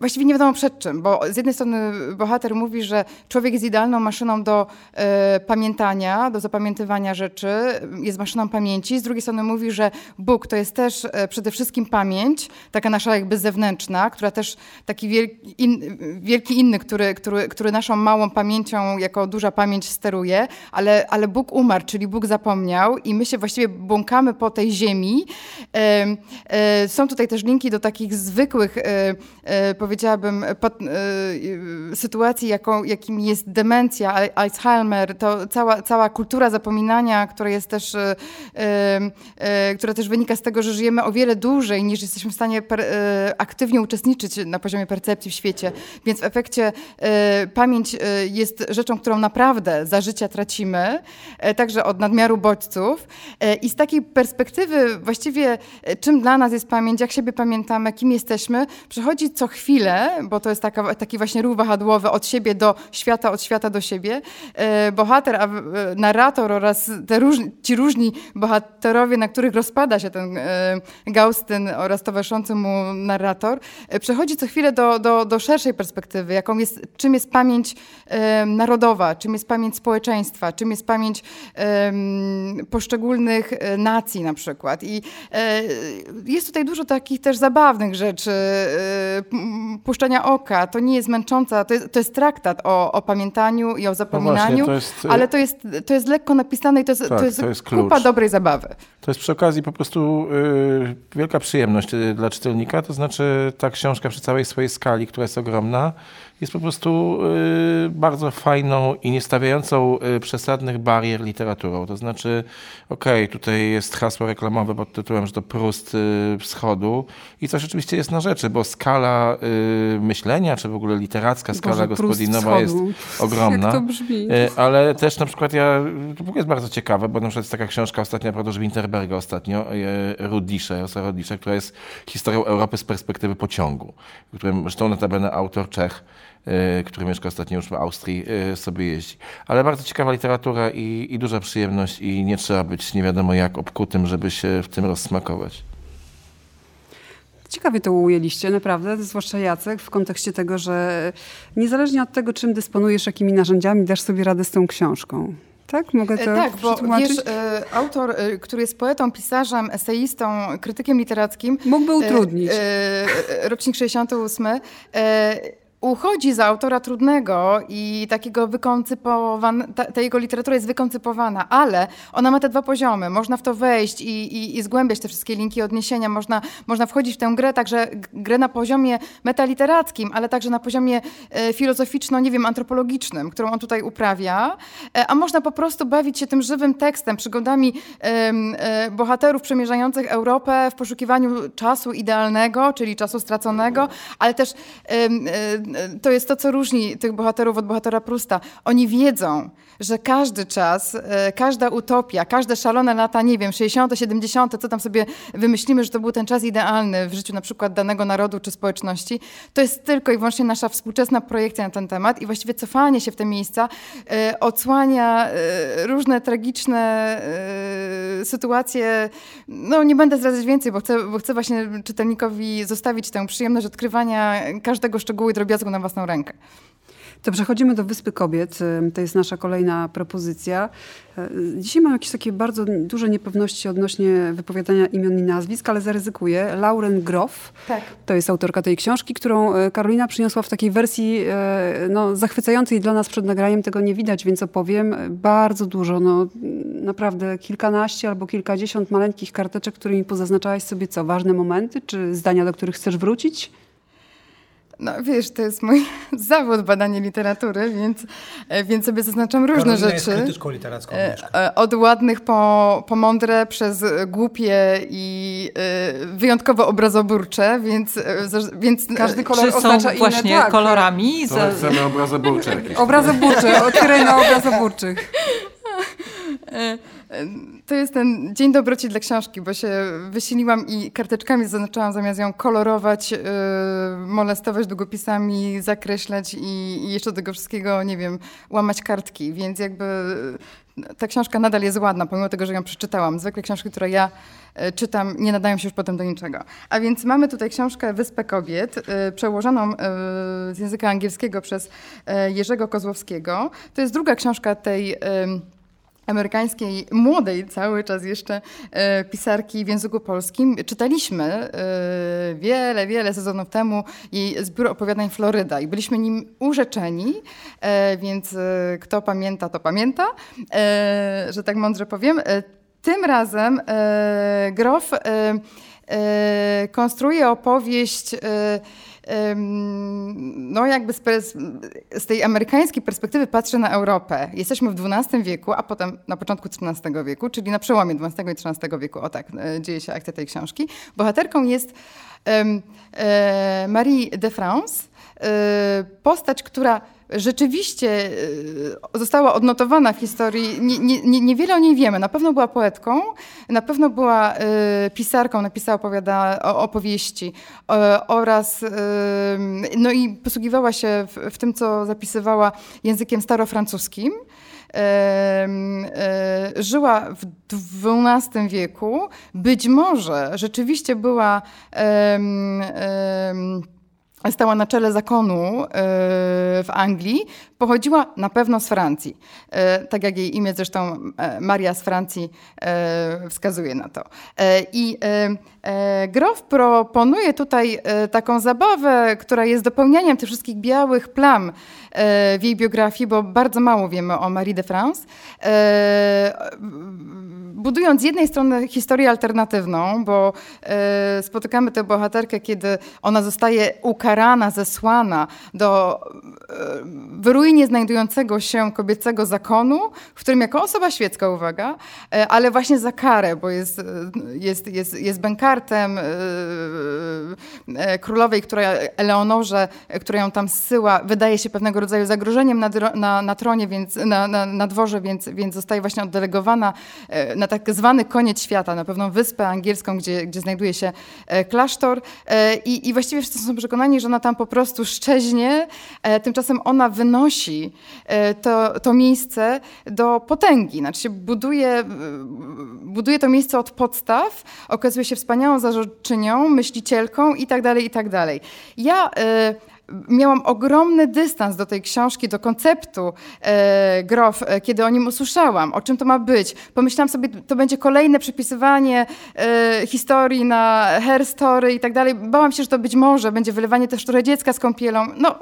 Właściwie nie wiadomo przed czym, bo z jednej strony bohater mówi, że człowiek jest idealną maszyną do e, pamiętania, do zapamiętywania rzeczy, jest maszyną pamięci. Z drugiej strony mówi, że Bóg to jest też e, przede wszystkim pamięć, taka nasza jakby zewnętrzna, która też taki wielki, in, wielki inny, który, który, który naszą małą pamięcią jako duża pamięć steruje, ale, ale Bóg umarł, czyli Bóg zapomniał i my się właściwie błąkamy po tej ziemi. E, e, są tutaj też linki do takich zwykłych... E, E, powiedziałabym, pod, e, sytuacji, jaką, jakim jest demencja, Alzheimer, to cała, cała kultura zapominania, która jest też, e, e, która też wynika z tego, że żyjemy o wiele dłużej niż jesteśmy w stanie per, e, aktywnie uczestniczyć na poziomie percepcji w świecie. Więc w efekcie e, pamięć e, jest rzeczą, którą naprawdę za życia tracimy, e, także od nadmiaru bodźców. E, I z takiej perspektywy właściwie e, czym dla nas jest pamięć, jak siebie pamiętamy, kim jesteśmy, przechodzi co chwilę, bo to jest taka, taki właśnie ruch wahadłowy od siebie do świata, od świata do siebie. E, bohater, a, narrator oraz te różni, ci różni bohaterowie, na których rozpada się ten e, Gaustyn oraz towarzyszący mu narrator, e, przechodzi co chwilę do, do, do szerszej perspektywy, jaką jest, czym jest pamięć e, narodowa, czym jest pamięć społeczeństwa, czym jest pamięć e, poszczególnych nacji na przykład. I e, jest tutaj dużo takich też zabawnych rzeczy, e, puszczenia oka, to nie jest męcząca, to jest, to jest traktat o, o pamiętaniu i o zapominaniu, no właśnie, to jest, ale to jest, to jest lekko napisane i to jest, tak, to jest, to jest kupa dobrej zabawy. To jest przy okazji po prostu yy, wielka przyjemność dla czytelnika, to znaczy ta książka przy całej swojej skali, która jest ogromna, jest po prostu y, bardzo fajną i nie stawiającą y, przesadnych barier literaturą. To znaczy, okej, okay, tutaj jest hasło reklamowe pod tytułem, że to Prust y, wschodu i coś oczywiście jest na rzeczy, bo skala y, myślenia, czy w ogóle literacka skala Boże, Gospodinowa jest ogromna. Jak to brzmi. Y, ale też na przykład ja, to w ogóle jest bardzo ciekawe, bo na przykład jest taka książka ostatnia, prawda, że Winterberga ostatnio, y, Rudisze, Rudisze, która jest historią Europy z perspektywy pociągu, w którym zresztą notabene autor Czech, który mieszka ostatnio już w Austrii, sobie jeździ. Ale bardzo ciekawa literatura i, i duża przyjemność i nie trzeba być nie wiadomo jak obkutym, żeby się w tym rozsmakować. Ciekawie to ujęliście, naprawdę, zwłaszcza Jacek, w kontekście tego, że niezależnie od tego, czym dysponujesz, jakimi narzędziami, dasz sobie radę z tą książką. Tak? Mogę to tak, bo wiesz, autor, który jest poetą, pisarzem, eseistą, krytykiem literackim... Mógłby utrudnić. Rocznik sześćdziesiąty ósmy... uchodzi za autora trudnego i takiego wykoncypowan- ta, ta jego literatura jest wykoncypowana, ale ona ma te dwa poziomy. Można w to wejść i, i, i zgłębiać te wszystkie linki odniesienia. Można, można wchodzić w tę grę, także grę na poziomie metaliterackim, ale także na poziomie e, filozoficzno, nie wiem, antropologicznym, którą on tutaj uprawia. E, a można po prostu bawić się tym żywym tekstem, przygodami e, e, bohaterów przemierzających Europę w poszukiwaniu czasu idealnego, czyli czasu straconego, ale też e, e, to jest to, co różni tych bohaterów od bohatera Prusta. Oni wiedzą, że każdy czas, każda utopia, każde szalone lata, nie wiem, sześćdziesiąte, siedemdziesiąte, co tam sobie wymyślimy, że to był ten czas idealny w życiu na przykład danego narodu czy społeczności, to jest tylko i wyłącznie nasza współczesna projekcja na ten temat i właściwie cofanie się w te miejsca odsłania różne tragiczne sytuacje. No nie będę zdradzać więcej, bo chcę, bo chcę właśnie czytelnikowi zostawić tę przyjemność odkrywania każdego szczegółu i drobiazgu na własną rękę. To przechodzimy do Wyspy Kobiet. To jest nasza kolejna propozycja. Dzisiaj mam jakieś takie bardzo duże niepewności odnośnie wypowiadania imion i nazwisk, ale zaryzykuję. Lauren Groff, tak. To jest autorka tej książki, którą Karolina przyniosła w takiej wersji no, zachwycającej dla nas przed nagraniem. Tego nie widać, więc opowiem. Bardzo dużo, no naprawdę kilkanaście albo kilkadziesiąt maleńkich karteczek, którymi pozaznaczałaś sobie co? Ważne momenty czy zdania, do których chcesz wrócić? No wiesz, to jest mój zawód, badanie literatury, więc, więc sobie zaznaczam różne Karolina rzeczy. Karolina jest krytyczką literacką. Od ładnych po, po mądre, przez głupie i wyjątkowo obrazoburcze, więc... więc każdy kolor oznacza inne. Właśnie tak, kolorami? To chcemy obrazoburcze jakieś. Obrazoburcze, odkryj na obrazoburczych. To jest ten dzień dobroci dla książki, bo się wysiliłam i karteczkami zaznaczałam, zamiast ją kolorować, yy, molestować długopisami, zakreślać i, i jeszcze tego wszystkiego, nie wiem, łamać kartki, więc jakby ta książka nadal jest ładna, pomimo tego, że ją przeczytałam. Zwykle książki, które ja czytam, nie nadają się już potem do niczego. A więc mamy tutaj książkę Wyspę Kobiet, przełożoną z języka angielskiego przez Jerzego Kozłowskiego. To jest druga książka tej... amerykańskiej, młodej cały czas jeszcze pisarki w języku polskim. Czytaliśmy wiele, wiele sezonów temu jej zbiór opowiadań Floryda i byliśmy nim urzeczeni, więc kto pamięta, to pamięta, że tak mądrze powiem. Tym razem Groff konstruuje opowieść no jakby z, z tej amerykańskiej perspektywy patrzy na Europę. Jesteśmy w dwunastym wieku, a potem na początku trzynastego wieku, czyli na przełomie dwunastego i trzynastego wieku. O tak, dzieje się akcja tej książki. Bohaterką jest um, e, Marie de France, e, postać, która rzeczywiście została odnotowana w historii, nie, nie, niewiele o niej wiemy. Na pewno była poetką, na pewno była y, pisarką, napisała opowiada, o, opowieści y, oraz y, no i posługiwała się w, w tym, co zapisywała językiem starofrancuskim. Yy, yy, żyła w dwunastym wieku. Być może rzeczywiście była yy, yy, stała na czele zakonu w Anglii, pochodziła na pewno z Francji. Tak jak jej imię zresztą Maria z Francji wskazuje na to. I Groff proponuje tutaj taką zabawę, która jest dopełnianiem tych wszystkich białych plam w jej biografii, bo bardzo mało wiemy o Marie de France. Budując z jednej strony historię alternatywną, bo spotykamy tę bohaterkę, kiedy ona zostaje ukarana, zesłana do w ruinie znajdującego się kobiecego zakonu, w którym jako osoba świecka, uwaga, ale właśnie za karę, bo jest, jest, jest, jest bękartem królowej, która Eleonorze, która ją tam zsyła, wydaje się pewnego rodzaju zagrożeniem na, na, na tronie, więc, na, na, na dworze, więc, więc zostaje właśnie oddelegowana na tak zwany koniec świata, na pewną wyspę angielską, gdzie, gdzie znajduje się klasztor i, i właściwie wszyscy są przekonani, że ona tam po prostu szczeźnie, tymczasem ona wynosi to, to miejsce do potęgi, znaczy się buduje, buduje to miejsce od podstaw, okazuje się wspaniałą zarządczynią, myślicielką i tak dalej, i tak dalej. Ja... Y- Miałam ogromny dystans do tej książki, do konceptu e, Groff, kiedy o nim usłyszałam, o czym to ma być. Pomyślałam sobie, to będzie kolejne przepisywanie e, historii na hair story i tak dalej. Bałam się, że to być może będzie wylewanie też które dziecka z kąpielą. No,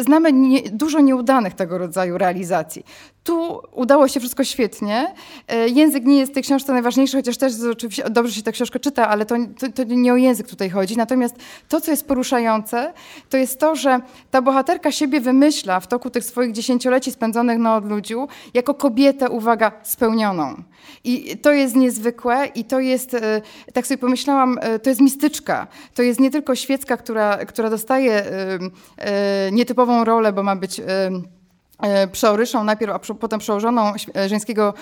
znamy nie, dużo nieudanych tego rodzaju realizacji. Tu udało się wszystko świetnie. E, język nie jest w tej książce najważniejszy, chociaż też oczywiście dobrze się ta książka czyta, ale to, to, to nie o język tutaj chodzi. Natomiast to, co jest poruszające, to jest to, że ta bohaterka siebie wymyśla w toku tych swoich dziesięcioleci spędzonych na odludziu jako kobietę, uwaga, spełnioną. I to jest niezwykłe i to jest, tak sobie pomyślałam, to jest mistyczka. To jest nie tylko świecka, która, która dostaje nietypową rolę, bo ma być przeoryszą najpierw, a potem przełożoną żeńskiego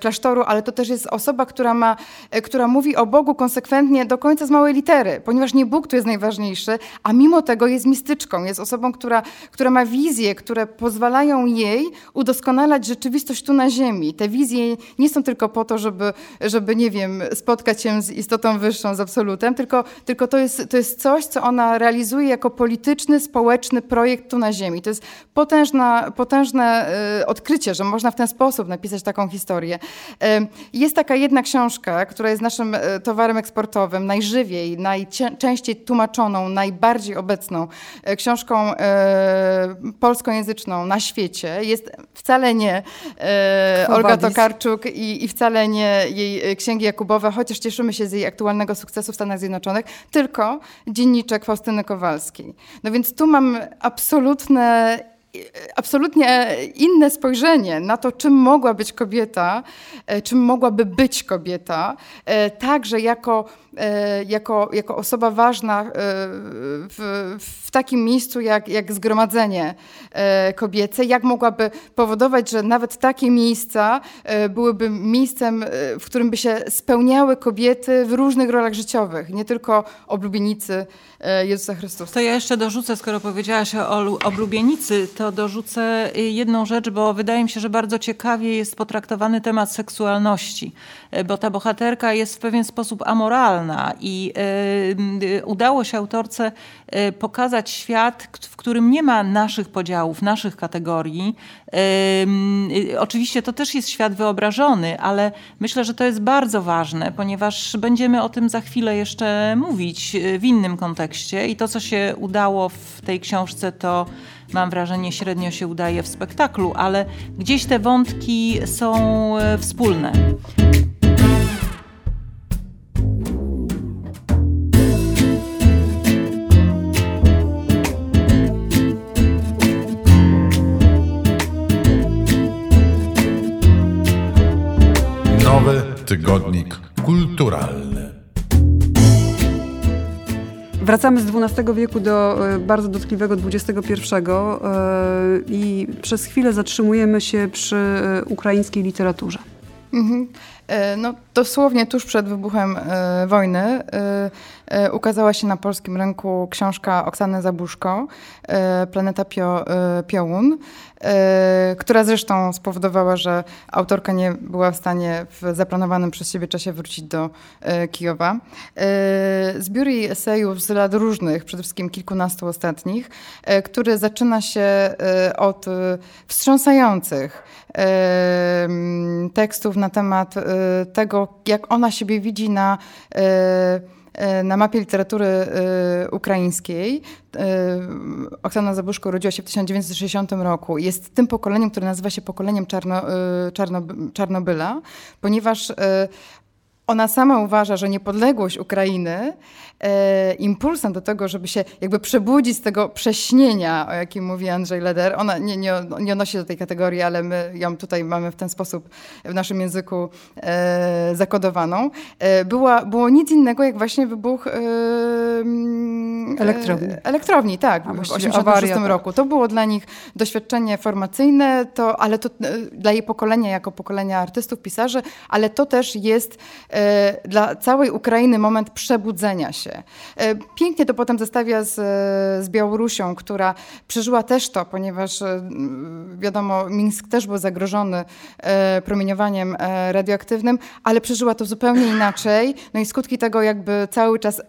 klasztoru, ale to też jest osoba, która, ma, która mówi o Bogu konsekwentnie do końca z małej litery, ponieważ nie Bóg tu jest najważniejszy, a mimo tego jest mistyczką, jest osobą, która, która ma wizje, które pozwalają jej udoskonalać rzeczywistość tu na ziemi. Te wizje nie są tylko po to, żeby, żeby nie wiem, spotkać się z istotą wyższą, z absolutem, tylko, tylko to, jest, to jest coś, co ona realizuje jako polityczny, społeczny projekt tu na ziemi. To jest potężna potężne odkrycie, że można w ten sposób napisać taką historię. Jest taka jedna książka, która jest naszym towarem eksportowym, najżywiej, najczęściej tłumaczoną, najbardziej obecną książką polskojęzyczną na świecie. Jest wcale nie Olga Tokarczuk i, i wcale nie jej Księgi Jakubowe, chociaż cieszymy się z jej aktualnego sukcesu w Stanach Zjednoczonych, tylko Dzienniczek Faustyny Kowalskiej. No więc tu mam absolutne absolutnie inne spojrzenie na to, czym mogła być kobieta, czym mogłaby być kobieta, także jako, jako, jako osoba ważna w, w takim miejscu jak, jak zgromadzenie kobiece, jak mogłaby powodować, że nawet takie miejsca byłyby miejscem, w którym by się spełniały kobiety w różnych rolach życiowych, nie tylko oblubienicy Jezusa Chrystusa. To ja jeszcze dorzucę, skoro powiedziałaś o oblubienicy, to dorzucę jedną rzecz, bo wydaje mi się, że bardzo ciekawie jest potraktowany temat seksualności, bo ta bohaterka jest w pewien sposób amoralna i udało się autorce pokazać świat, w którym nie ma naszych podziałów, naszych kategorii. Oczywiście to też jest świat wyobrażony, ale myślę, że to jest bardzo ważne, ponieważ będziemy o tym za chwilę jeszcze mówić w innym kontekście i to, co się udało w tej książce, to mam wrażenie, średnio się udaje w spektaklu, ale gdzieś te wątki są wspólne. Nowy tygodnik kulturalny. Wracamy z dwunastego wieku do bardzo dotkliwego dwudziestego pierwszego i przez chwilę zatrzymujemy się przy ukraińskiej literaturze. Mm-hmm. No, dosłownie tuż przed wybuchem e, wojny e, e, ukazała się na polskim rynku książka Oksany Zabuszko, e, Planeta Pio, e, Piołun, e, która zresztą spowodowała, że autorka nie była w stanie w zaplanowanym przez siebie czasie wrócić do e, Kijowa. E, zbiór jej esejów z lat różnych, przede wszystkim kilkunastu ostatnich, e, który zaczyna się e, od e, wstrząsających e, tekstów na temat e, tego, jak ona siebie widzi na, na mapie literatury ukraińskiej. Oksana Zabuszko urodziła się w tysiąc dziewięćset sześćdziesiątym roku. Jest tym pokoleniem, które nazywa się pokoleniem Czarno, Czarno, Czarnobyla, ponieważ ona sama uważa, że niepodległość Ukrainy e, impulsem do tego, żeby się jakby przebudzić z tego prześnienia, o jakim mówi Andrzej Leder, ona nie, nie, nie odnosi się do tej kategorii, ale my ją tutaj mamy w ten sposób w naszym języku e, zakodowaną, e, była, było nic innego jak właśnie wybuch e, elektrowni. E, elektrowni, tak, w tysiąc dziewięćset osiemdziesiątym szóstym roku. To było dla nich doświadczenie formacyjne, to, ale to dla jej pokolenia, jako pokolenia artystów, pisarzy, ale to też jest dla całej Ukrainy moment przebudzenia się. Pięknie to potem zestawia z, z Białorusią, która przeżyła też to, ponieważ wiadomo, Mińsk też był zagrożony promieniowaniem radioaktywnym, ale przeżyła to zupełnie inaczej. No i skutki tego jakby cały czas,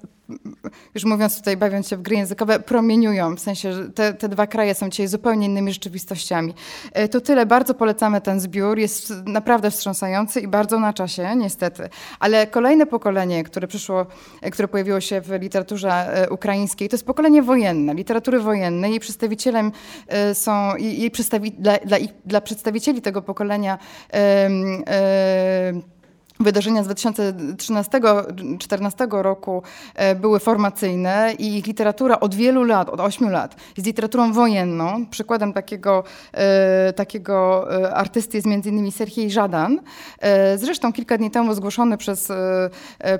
już mówiąc tutaj, bawiąc się w gry językowe, promieniują, w sensie, że te, te dwa kraje są dzisiaj zupełnie innymi rzeczywistościami. To tyle, bardzo polecamy ten zbiór, jest naprawdę wstrząsający i bardzo na czasie, niestety. Ale kolejne pokolenie, które przyszło, które pojawiło się w literaturze ukraińskiej, to jest pokolenie wojenne, literatury wojennej. Jej przedstawicielem są, jej przedstawi, dla, dla, dla przedstawicieli tego pokolenia um, um, wydarzenia z dwa tysiące trzynastego do dwa tysiące czternastego roku były formacyjne i ich literatura od wielu lat, od ośmiu lat, jest literaturą wojenną. Przykładem takiego, takiego artysty jest między innymi Serhij Żadan. Zresztą kilka dni temu zgłoszony przez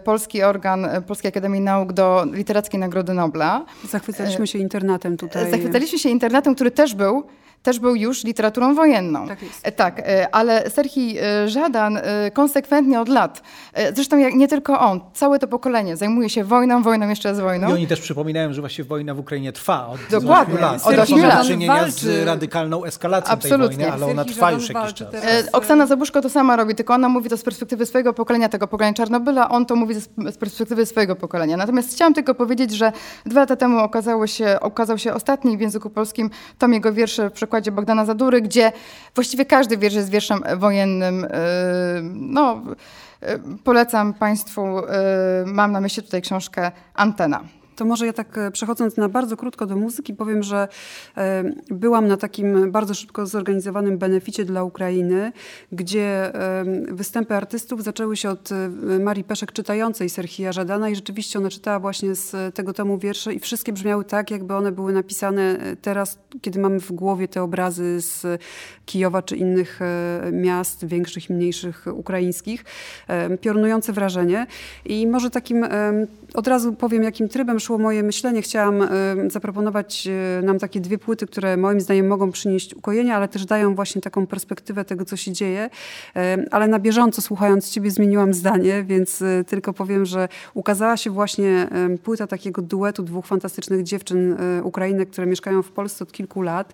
polski organ Polskiej Akademii Nauk do Literackiej Nagrody Nobla. Zachwycaliśmy się internatem tutaj. Zachwycaliśmy się internatem, który też był też był już literaturą wojenną. Tak jest. Tak, ale Serhij Żadan konsekwentnie od lat, zresztą nie tylko on, całe to pokolenie zajmuje się wojną, wojną jeszcze z wojną. I oni też przypominają, że właśnie wojna w Ukrainie trwa od Dokładnie. lat. Dokładnie. Od ośmiu lat. Do czynienia z radykalną eskalacją Absolutnie. tej wojny, ale Serhij ona trwa Żadan już jakiś czas. Teraz. Oksana Zabuszko to sama robi, tylko ona mówi to z perspektywy swojego pokolenia, tego pokolenia Czarnobyla, on to mówi z perspektywy swojego pokolenia. Natomiast chciałam tylko powiedzieć, że dwa lata temu okazało się, okazał się ostatni w języku polskim tom jego wierszy w przekładzie Bogdana Zadury, gdzie właściwie każdy wiersz jest wierszem wojennym. No, polecam Państwu, mam na myśli tutaj książkę Antena. To może ja tak przechodząc na bardzo krótko do muzyki powiem, że byłam na takim bardzo szybko zorganizowanym beneficie dla Ukrainy, gdzie występy artystów zaczęły się od Marii Peszek czytającej Serhija Żadana i rzeczywiście ona czytała właśnie z tego tomu wiersze i wszystkie brzmiały tak, jakby one były napisane teraz, kiedy mamy w głowie te obrazy z Kijowa czy innych miast, większych i mniejszych ukraińskich. Piorunujące wrażenie i może takim, od razu powiem jakim trybem szło moje myślenie. Chciałam y, zaproponować y, nam takie dwie płyty, które moim zdaniem mogą przynieść ukojenie, ale też dają właśnie taką perspektywę tego, co się dzieje. Y, ale na bieżąco słuchając Ciebie zmieniłam zdanie, więc y, tylko powiem, że ukazała się właśnie y, płyta takiego duetu dwóch fantastycznych dziewczyn y, Ukrainek, które mieszkają w Polsce od kilku lat.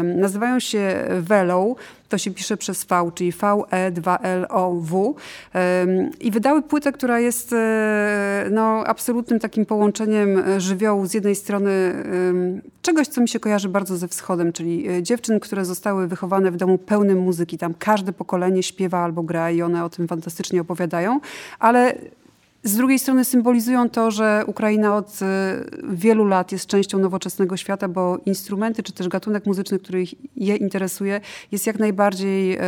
Y, nazywają się Welą. To się pisze przez V, czyli V E dwa L O W. I wydały płytę, która jest no, absolutnym takim połączeniem żywiołu z jednej strony czegoś, co mi się kojarzy bardzo ze wschodem, czyli dziewczyn, które zostały wychowane w domu pełnym muzyki. Tam każde pokolenie śpiewa albo gra i one o tym fantastycznie opowiadają, ale z drugiej strony symbolizują to, że Ukraina od wielu lat jest częścią nowoczesnego świata, bo instrumenty czy też gatunek muzyczny, który je interesuje, jest jak najbardziej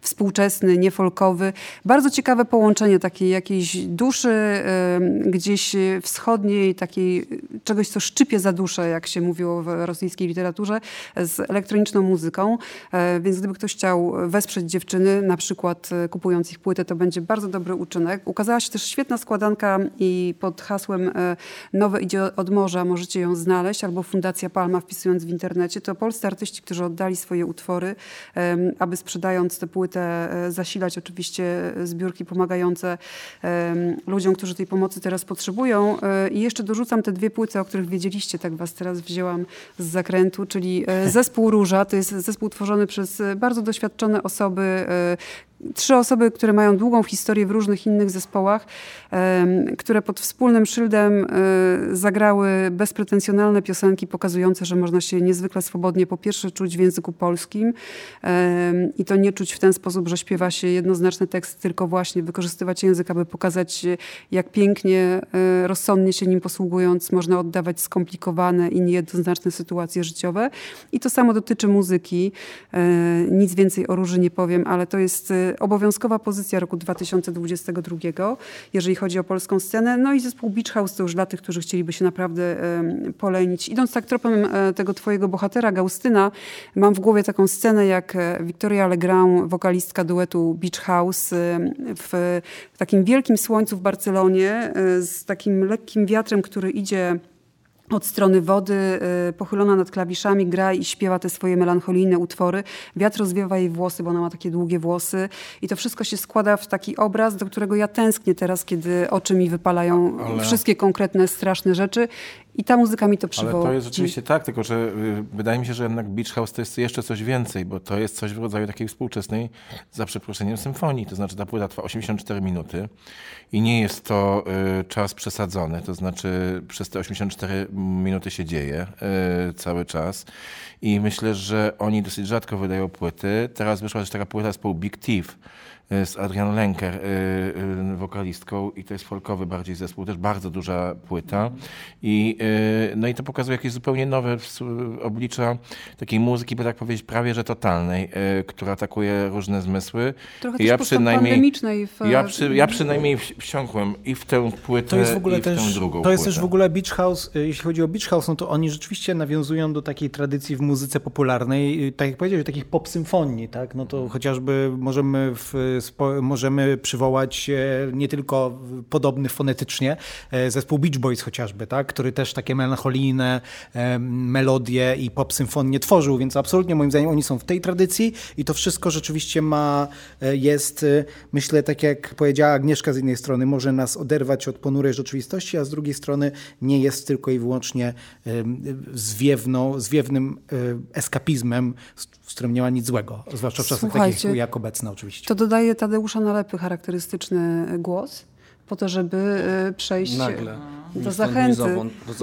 współczesny, niefolkowy. Bardzo ciekawe połączenie takiej jakiejś duszy gdzieś wschodniej, takiej czegoś, co szczypie za duszę, jak się mówiło w rosyjskiej literaturze, z elektroniczną muzyką. Więc gdyby ktoś chciał wesprzeć dziewczyny, na przykład kupując ich płytę, to będzie bardzo dobry uczynek. Ukazała się też świetna składanka i pod hasłem Nowe idzie od morza możecie ją znaleźć, albo Fundacja Palma wpisując w internecie. To polscy artyści, którzy oddali swoje utwory, aby sprzedając tę płytę zasilać oczywiście zbiórki pomagające ludziom, którzy tej pomocy teraz potrzebują. I jeszcze dorzucam te dwie płyty, o których wiedzieliście, tak was teraz wzięłam z zakrętu, czyli zespół Róża. To jest zespół tworzony przez bardzo doświadczone osoby, trzy osoby, które mają długą historię w różnych innych zespołach, które pod wspólnym szyldem zagrały bezpretensjonalne piosenki pokazujące, że można się niezwykle swobodnie po pierwsze czuć w języku polskim i to nie czuć w ten sposób, że śpiewa się jednoznaczny tekst, tylko właśnie wykorzystywać język, aby pokazać, jak pięknie, rozsądnie się nim posługując, można oddawać skomplikowane i niejednoznaczne sytuacje życiowe. I to samo dotyczy muzyki. Nic więcej o Róży nie powiem, ale to jest obowiązkowa pozycja roku dwa tysiące dwudziestego drugiego, jeżeli chodzi o polską scenę. No i zespół Beach House to już dla tych, którzy chcieliby się naprawdę polenić. Idąc tak tropem tego twojego bohatera, Augustyna, mam w głowie taką scenę, jak Victoria Legrand, wokalistka duetu Beach House w takim wielkim słońcu w Barcelonie z takim lekkim wiatrem, który idzie od strony wody, pochylona nad klawiszami, gra i śpiewa te swoje melancholijne utwory. Wiatr rozwiewa jej włosy, bo ona ma takie długie włosy. I to wszystko się składa w taki obraz, do którego ja tęsknię teraz, kiedy oczy mi wypalają Ale... wszystkie konkretne, straszne rzeczy. I ta muzyka mi to przywoła. Ale to jest rzeczywiście tak, tylko że wydaje mi się, że jednak Beach House to jest jeszcze coś więcej, bo to jest coś w rodzaju takiej współczesnej, za przeproszeniem, symfonii. To znaczy ta płyta trwa osiemdziesiąt cztery minuty i nie jest to y, czas przesadzony, to znaczy przez te osiemdziesiąt cztery minuty się dzieje y, cały czas i myślę, że oni dosyć rzadko wydają płyty. Teraz wyszła też taka płyta zespołu Big Thief z Adrian Lenker, y, y, wokalistką i to jest folkowy bardziej zespół, też bardzo duża płyta i y, no i to pokazuje jakieś zupełnie nowe oblicza takiej muzyki, by tak powiedzieć, prawie że totalnej, y, która atakuje różne zmysły. Trochę też ja przynajmniej, pandemicznej. W... Ja, przy, ja przynajmniej wsiąkłem i w tę płytę, to jest w ogóle i w też, tę drugą płytę. To jest płytę. Też w ogóle Beach House, jeśli chodzi o Beach House, no to oni rzeczywiście nawiązują do takiej tradycji w muzyce popularnej, tak jak powiedziałeś, takich pop symfonii, tak? No to chociażby możemy w możemy przywołać nie tylko podobny fonetycznie zespół Beach Boys chociażby, tak? Który też takie melancholijne melodie i pop symfonię tworzył, więc absolutnie moim zdaniem oni są w tej tradycji i to wszystko rzeczywiście ma, jest, myślę, tak jak powiedziała Agnieszka, z jednej strony może nas oderwać od ponurej rzeczywistości, a z drugiej strony nie jest tylko i wyłącznie zwiewną, zwiewnym eskapizmem, z którym nie ma nic złego, zwłaszcza w czasach takich jak obecne oczywiście. To dodaje Tadeusza Nalepy charakterystyczny głos, po to, żeby przejść nagle do zachęty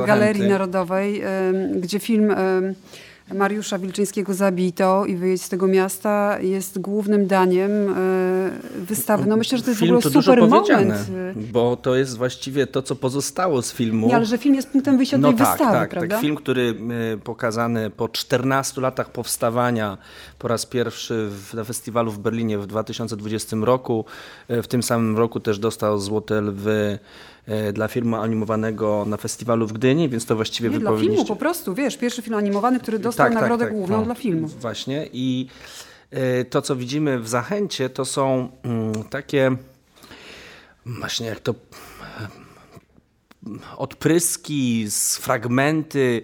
Galerii Narodowej, gdzie film Mariusza Wilczyńskiego Zabito i Wyjedź z tego miasta jest głównym daniem wystawy. No myślę, że to jest film w ogóle to super moment. Bo to jest właściwie to, co pozostało z filmu. Nie, ale że film jest punktem wyjścia no tej tak, wystawy, tak, prawda? Tak, film, który pokazany po czternastu latach powstawania po raz pierwszy na festiwalu w Berlinie w dwa tysiące dwudziestym roku. W tym samym roku też dostał Złote Lwy dla filmu animowanego na festiwalu w Gdyni, więc to właściwie nie, wypowiedź... dla filmu po prostu, wiesz, pierwszy film animowany, który dostał tak, nagrodę tak, tak, główną no, dla filmu. Właśnie i y, to, co widzimy w Zachęcie, to są y, takie właśnie jak to y, odpryski, z fragmenty.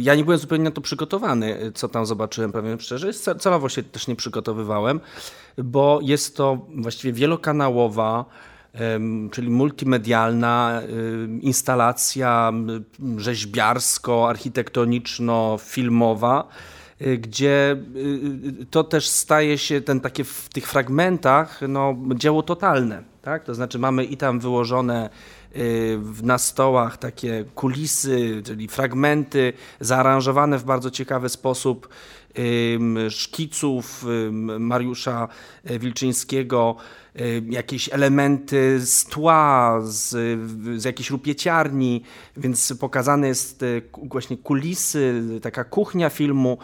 Ja nie byłem zupełnie na to przygotowany, co tam zobaczyłem, powiem szczerze. Celowo się też nie przygotowywałem, bo jest to właściwie wielokanałowa, czyli multimedialna instalacja rzeźbiarsko-architektoniczno-filmowa, gdzie to też staje się ten takie w tych fragmentach no, dzieło totalne. Tak? To znaczy mamy i tam wyłożone na stołach takie kulisy, czyli fragmenty zaaranżowane w bardzo ciekawy sposób szkiców Mariusza Wilczyńskiego, jakieś elementy z tła, z, z jakiejś rupieciarni, więc pokazane jest właśnie kulisy, taka kuchnia filmu,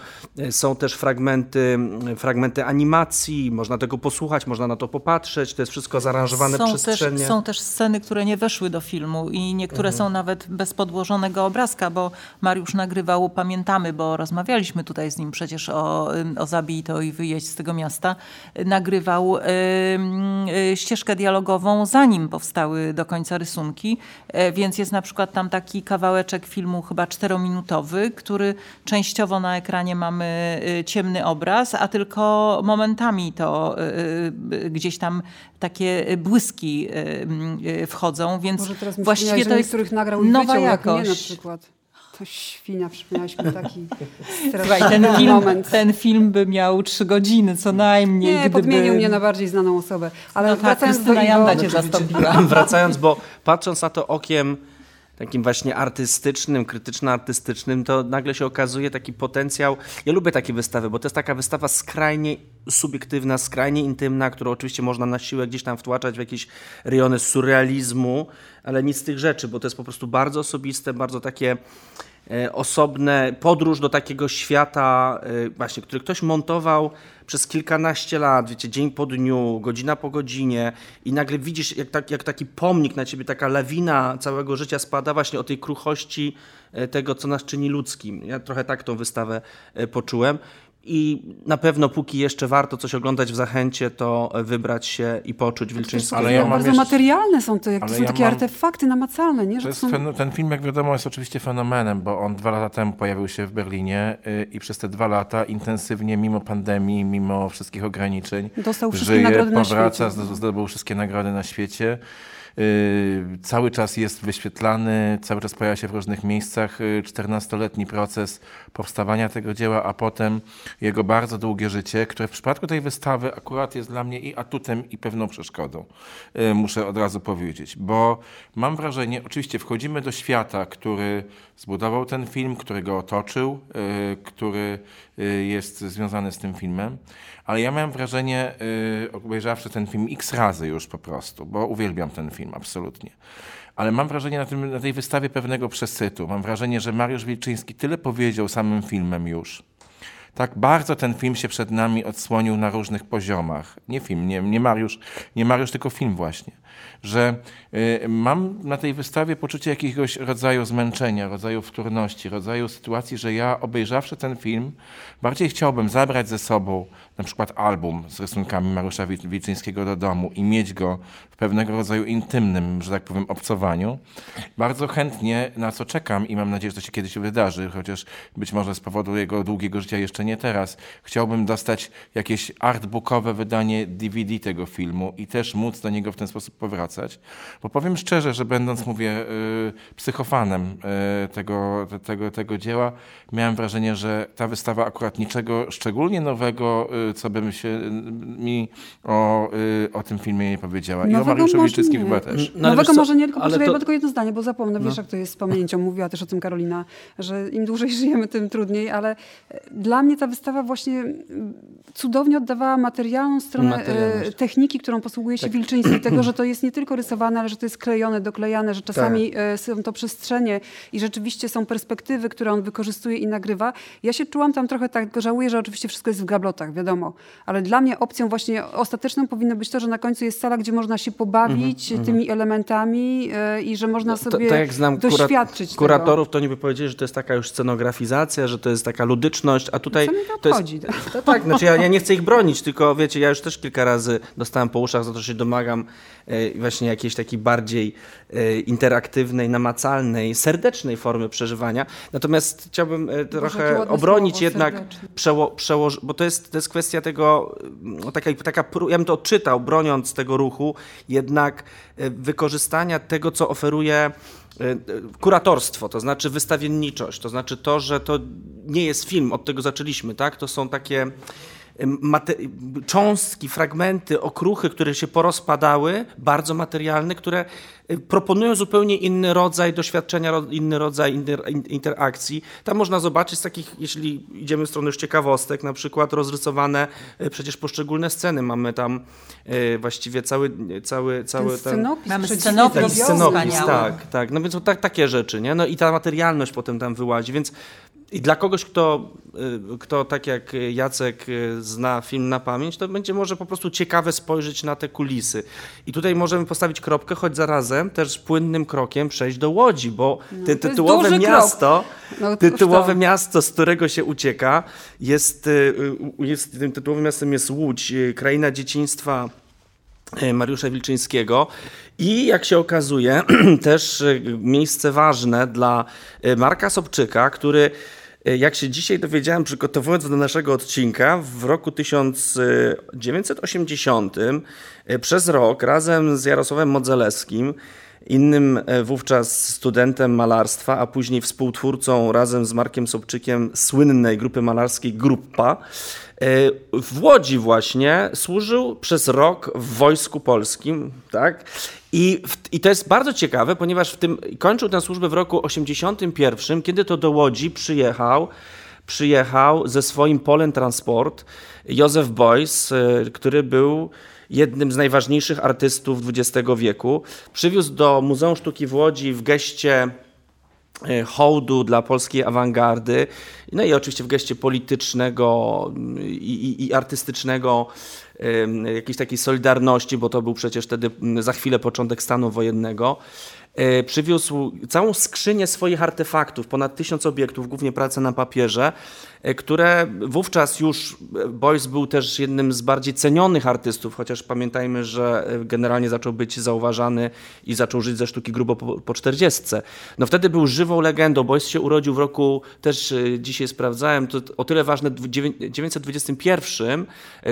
są też fragmenty, fragmenty animacji, można tego posłuchać, można na to popatrzeć, to jest wszystko zaaranżowane są przestrzennie. Też, są też sceny, które nie weszły do filmu i niektóre mhm. są nawet bez podłożonego obrazka, bo Mariusz nagrywał, pamiętamy, bo rozmawialiśmy tutaj z nim przecież o, o Zabij to i Wyjedź z tego miasta, nagrywał yy, ścieżkę dialogową, zanim powstały do końca rysunki, więc jest na przykład tam taki kawałeczek filmu chyba czterominutowy, który częściowo na ekranie mamy ciemny obraz, a tylko momentami to gdzieś tam takie błyski wchodzą, więc może teraz właściwie to jest nowa jakość. Na przykład. To świnia, przypomniałaś mi taki straszny film, moment. Ten film by miał trzy godziny, co najmniej. Nie, gdyby... podmienił mnie na bardziej znaną osobę. Ale no wracając tak, do Janda cię zastąpiła. Wracając, bo patrząc na to okiem takim właśnie artystycznym, krytyczno-artystycznym, to nagle się okazuje taki potencjał. Ja lubię takie wystawy, bo to jest taka wystawa skrajnie subiektywna, skrajnie intymna, którą oczywiście można na siłę gdzieś tam wtłaczać w jakieś rejony surrealizmu, ale nic z tych rzeczy, bo to jest po prostu bardzo osobiste, bardzo takie osobne, podróż do takiego świata właśnie, który ktoś montował przez kilkanaście lat, wiecie, dzień po dniu, godzina po godzinie i nagle widzisz, jak, tak, jak taki pomnik na ciebie, taka lawina całego życia spada właśnie o tej kruchości tego, co nas czyni ludzkim. Ja trochę tak tą wystawę poczułem. I na pewno póki jeszcze warto coś oglądać w Zachęcie, to wybrać się i poczuć Wilczyńskiego. Ale ja bardzo jeszcze... materialne są to, jak to są ja takie mam... artefakty namacalne. Nie? Że to jest to są... fen... Ten film, jak wiadomo, jest oczywiście fenomenem, bo on dwa lata temu pojawił się w Berlinie yy, i przez te dwa lata intensywnie, mimo pandemii, mimo wszystkich ograniczeń, dostał wszystkie żyje, nagrody na powraca, świecie. Zdobył wszystkie nagrody na świecie. Yy, cały czas jest wyświetlany, cały czas pojawia się w różnych miejscach. czternastoletni proces powstawania tego dzieła, a potem jego bardzo długie życie, które w przypadku tej wystawy akurat jest dla mnie i atutem, i pewną przeszkodą. Yy, muszę od razu powiedzieć, bo mam wrażenie, oczywiście wchodzimy do świata, który zbudował ten film, który go otoczył, yy, który yy, jest związany z tym filmem, ale ja miałem wrażenie, yy, obejrzawszy ten film x razy już po prostu, bo uwielbiam ten film. Film, absolutnie. Ale mam wrażenie na, tym, na tej wystawie pewnego przesytu. Mam wrażenie, że Mariusz Wilczyński tyle powiedział samym filmem już, tak bardzo ten film się przed nami odsłonił na różnych poziomach. Nie film, nie, nie, Mariusz, nie Mariusz, tylko film właśnie. Że y, mam na tej wystawie poczucie jakiegoś rodzaju zmęczenia, rodzaju wtórności, rodzaju sytuacji, że ja obejrzawszy ten film, bardziej chciałbym zabrać ze sobą na przykład album z rysunkami Mariusza Wilczyńskiego do domu i mieć go w pewnego rodzaju intymnym, że tak powiem, obcowaniu. Bardzo chętnie, na co czekam i mam nadzieję, że to się kiedyś wydarzy, chociaż być może z powodu jego długiego życia jeszcze nie teraz, chciałbym dostać jakieś artbookowe wydanie D V D tego filmu i też móc do niego w ten sposób powracać. Bo powiem szczerze, że będąc, mówię, y, psychofanem y, tego, te, tego, tego dzieła, miałem wrażenie, że ta wystawa akurat niczego szczególnie nowego, y, co bym się y, mi o, y, o tym filmie nie powiedziała. Nowego I o Mariuszu Wilczyńskim chyba też. No, nowego może nie, tylko potrzebuję to... tylko jedno zdanie, bo zapomnę, no. Wiesz jak to jest z pamięcią, mówiła też o tym Karolina, że im dłużej żyjemy, tym trudniej, ale dla mnie ta wystawa właśnie cudownie oddawała materialną stronę Materialność. techniki, którą posługuje się tak. Wilczyński, tego, że to jest nie tylko rysowane, ale że to jest klejone, doklejane, że czasami tak. są to przestrzenie i rzeczywiście są perspektywy, które on wykorzystuje i nagrywa. Ja się czułam tam trochę tak, żałuję, że oczywiście wszystko jest w gablotach, wiadomo, ale dla mnie opcją właśnie ostateczną powinno być to, że na końcu jest sala, gdzie można się pobawić mm-hmm, tymi mm-hmm. elementami i że można sobie to, tak jak znam doświadczyć kurat- kuratorów, tego. To niby powiedzieli, że to jest taka już scenografizacja, że to jest taka ludyczność, a tutaj... No, co to chodzi? Jest... To tak, znaczy ja, ja nie chcę ich bronić, tylko wiecie, ja już też kilka razy dostałem po uszach, za to się domagam właśnie jakiejś takiej bardziej interaktywnej, namacalnej, serdecznej formy przeżywania. Natomiast chciałbym trochę obronić słowo, jednak, przeło, przełoż- bo to jest, to jest kwestia tego, taka, taka, ja bym to odczytał, broniąc tego ruchu, jednak wykorzystania tego, co oferuje kuratorstwo, to znaczy wystawienniczość, to znaczy to, że to nie jest film, od tego zaczęliśmy, tak? To są takie... Mate- cząstki, fragmenty, okruchy, które się porozpadały, bardzo materialne, które proponują zupełnie inny rodzaj doświadczenia, inny rodzaj interakcji. Tam można zobaczyć z takich, jeśli idziemy w stronę już ciekawostek, na przykład rozrysowane przecież poszczególne sceny. Mamy tam właściwie cały... cały, cały ten scenopis. Ten... Mamy scenopis, ten scenopis tak, tak. No więc to tak, takie rzeczy, nie? No i ta materialność potem tam wyłazi, więc i dla kogoś, kto, kto tak jak Jacek zna film na pamięć, to będzie może po prostu ciekawe spojrzeć na te kulisy. I tutaj możemy postawić kropkę, choć zarazem też płynnym krokiem przejść do Łodzi, bo te, no, tytułowe miasto, no, tytułowe miasto, z którego się ucieka, jest, jest tym tytułowym miastem jest Łódź, kraina dzieciństwa Mariusza Wilczyńskiego i jak się okazuje też miejsce ważne dla Marka Sobczyka, który jak się dzisiaj dowiedziałem, przygotowując do naszego odcinka, w roku tysiąc dziewięćset osiemdziesiątym przez rok razem z Jarosławem Modzelewskim, innym wówczas studentem malarstwa, a później współtwórcą razem z Markiem Sobczykiem słynnej grupy malarskiej Gruppa, w Łodzi właśnie służył przez rok w Wojsku Polskim, tak? I, w, i to jest bardzo ciekawe, ponieważ w tym, kończył tę służbę w roku osiemdziesiątym pierwszym, kiedy to do Łodzi przyjechał, przyjechał ze swoim polem transport Józef Beuys, który był jednym z najważniejszych artystów dwudziestego wieku. Przywiózł do Muzeum Sztuki w Łodzi w geście hołdu dla polskiej awangardy, no i oczywiście w geście politycznego i, i, i artystycznego jakiejś takiej solidarności, bo to był przecież wtedy za chwilę początek stanu wojennego. Przywiózł całą skrzynię swoich artefaktów, ponad tysiąc obiektów, głównie prace na papierze, które wówczas już Beuys był też jednym z bardziej cenionych artystów, chociaż pamiętajmy, że generalnie zaczął być zauważany i zaczął żyć ze sztuki grubo po czterdziestce. No wtedy był żywą legendą. Beuys się urodził w roku, też dzisiaj sprawdzałem, to o tyle ważne, tysiąc dziewięćset dwudziestym pierwszym,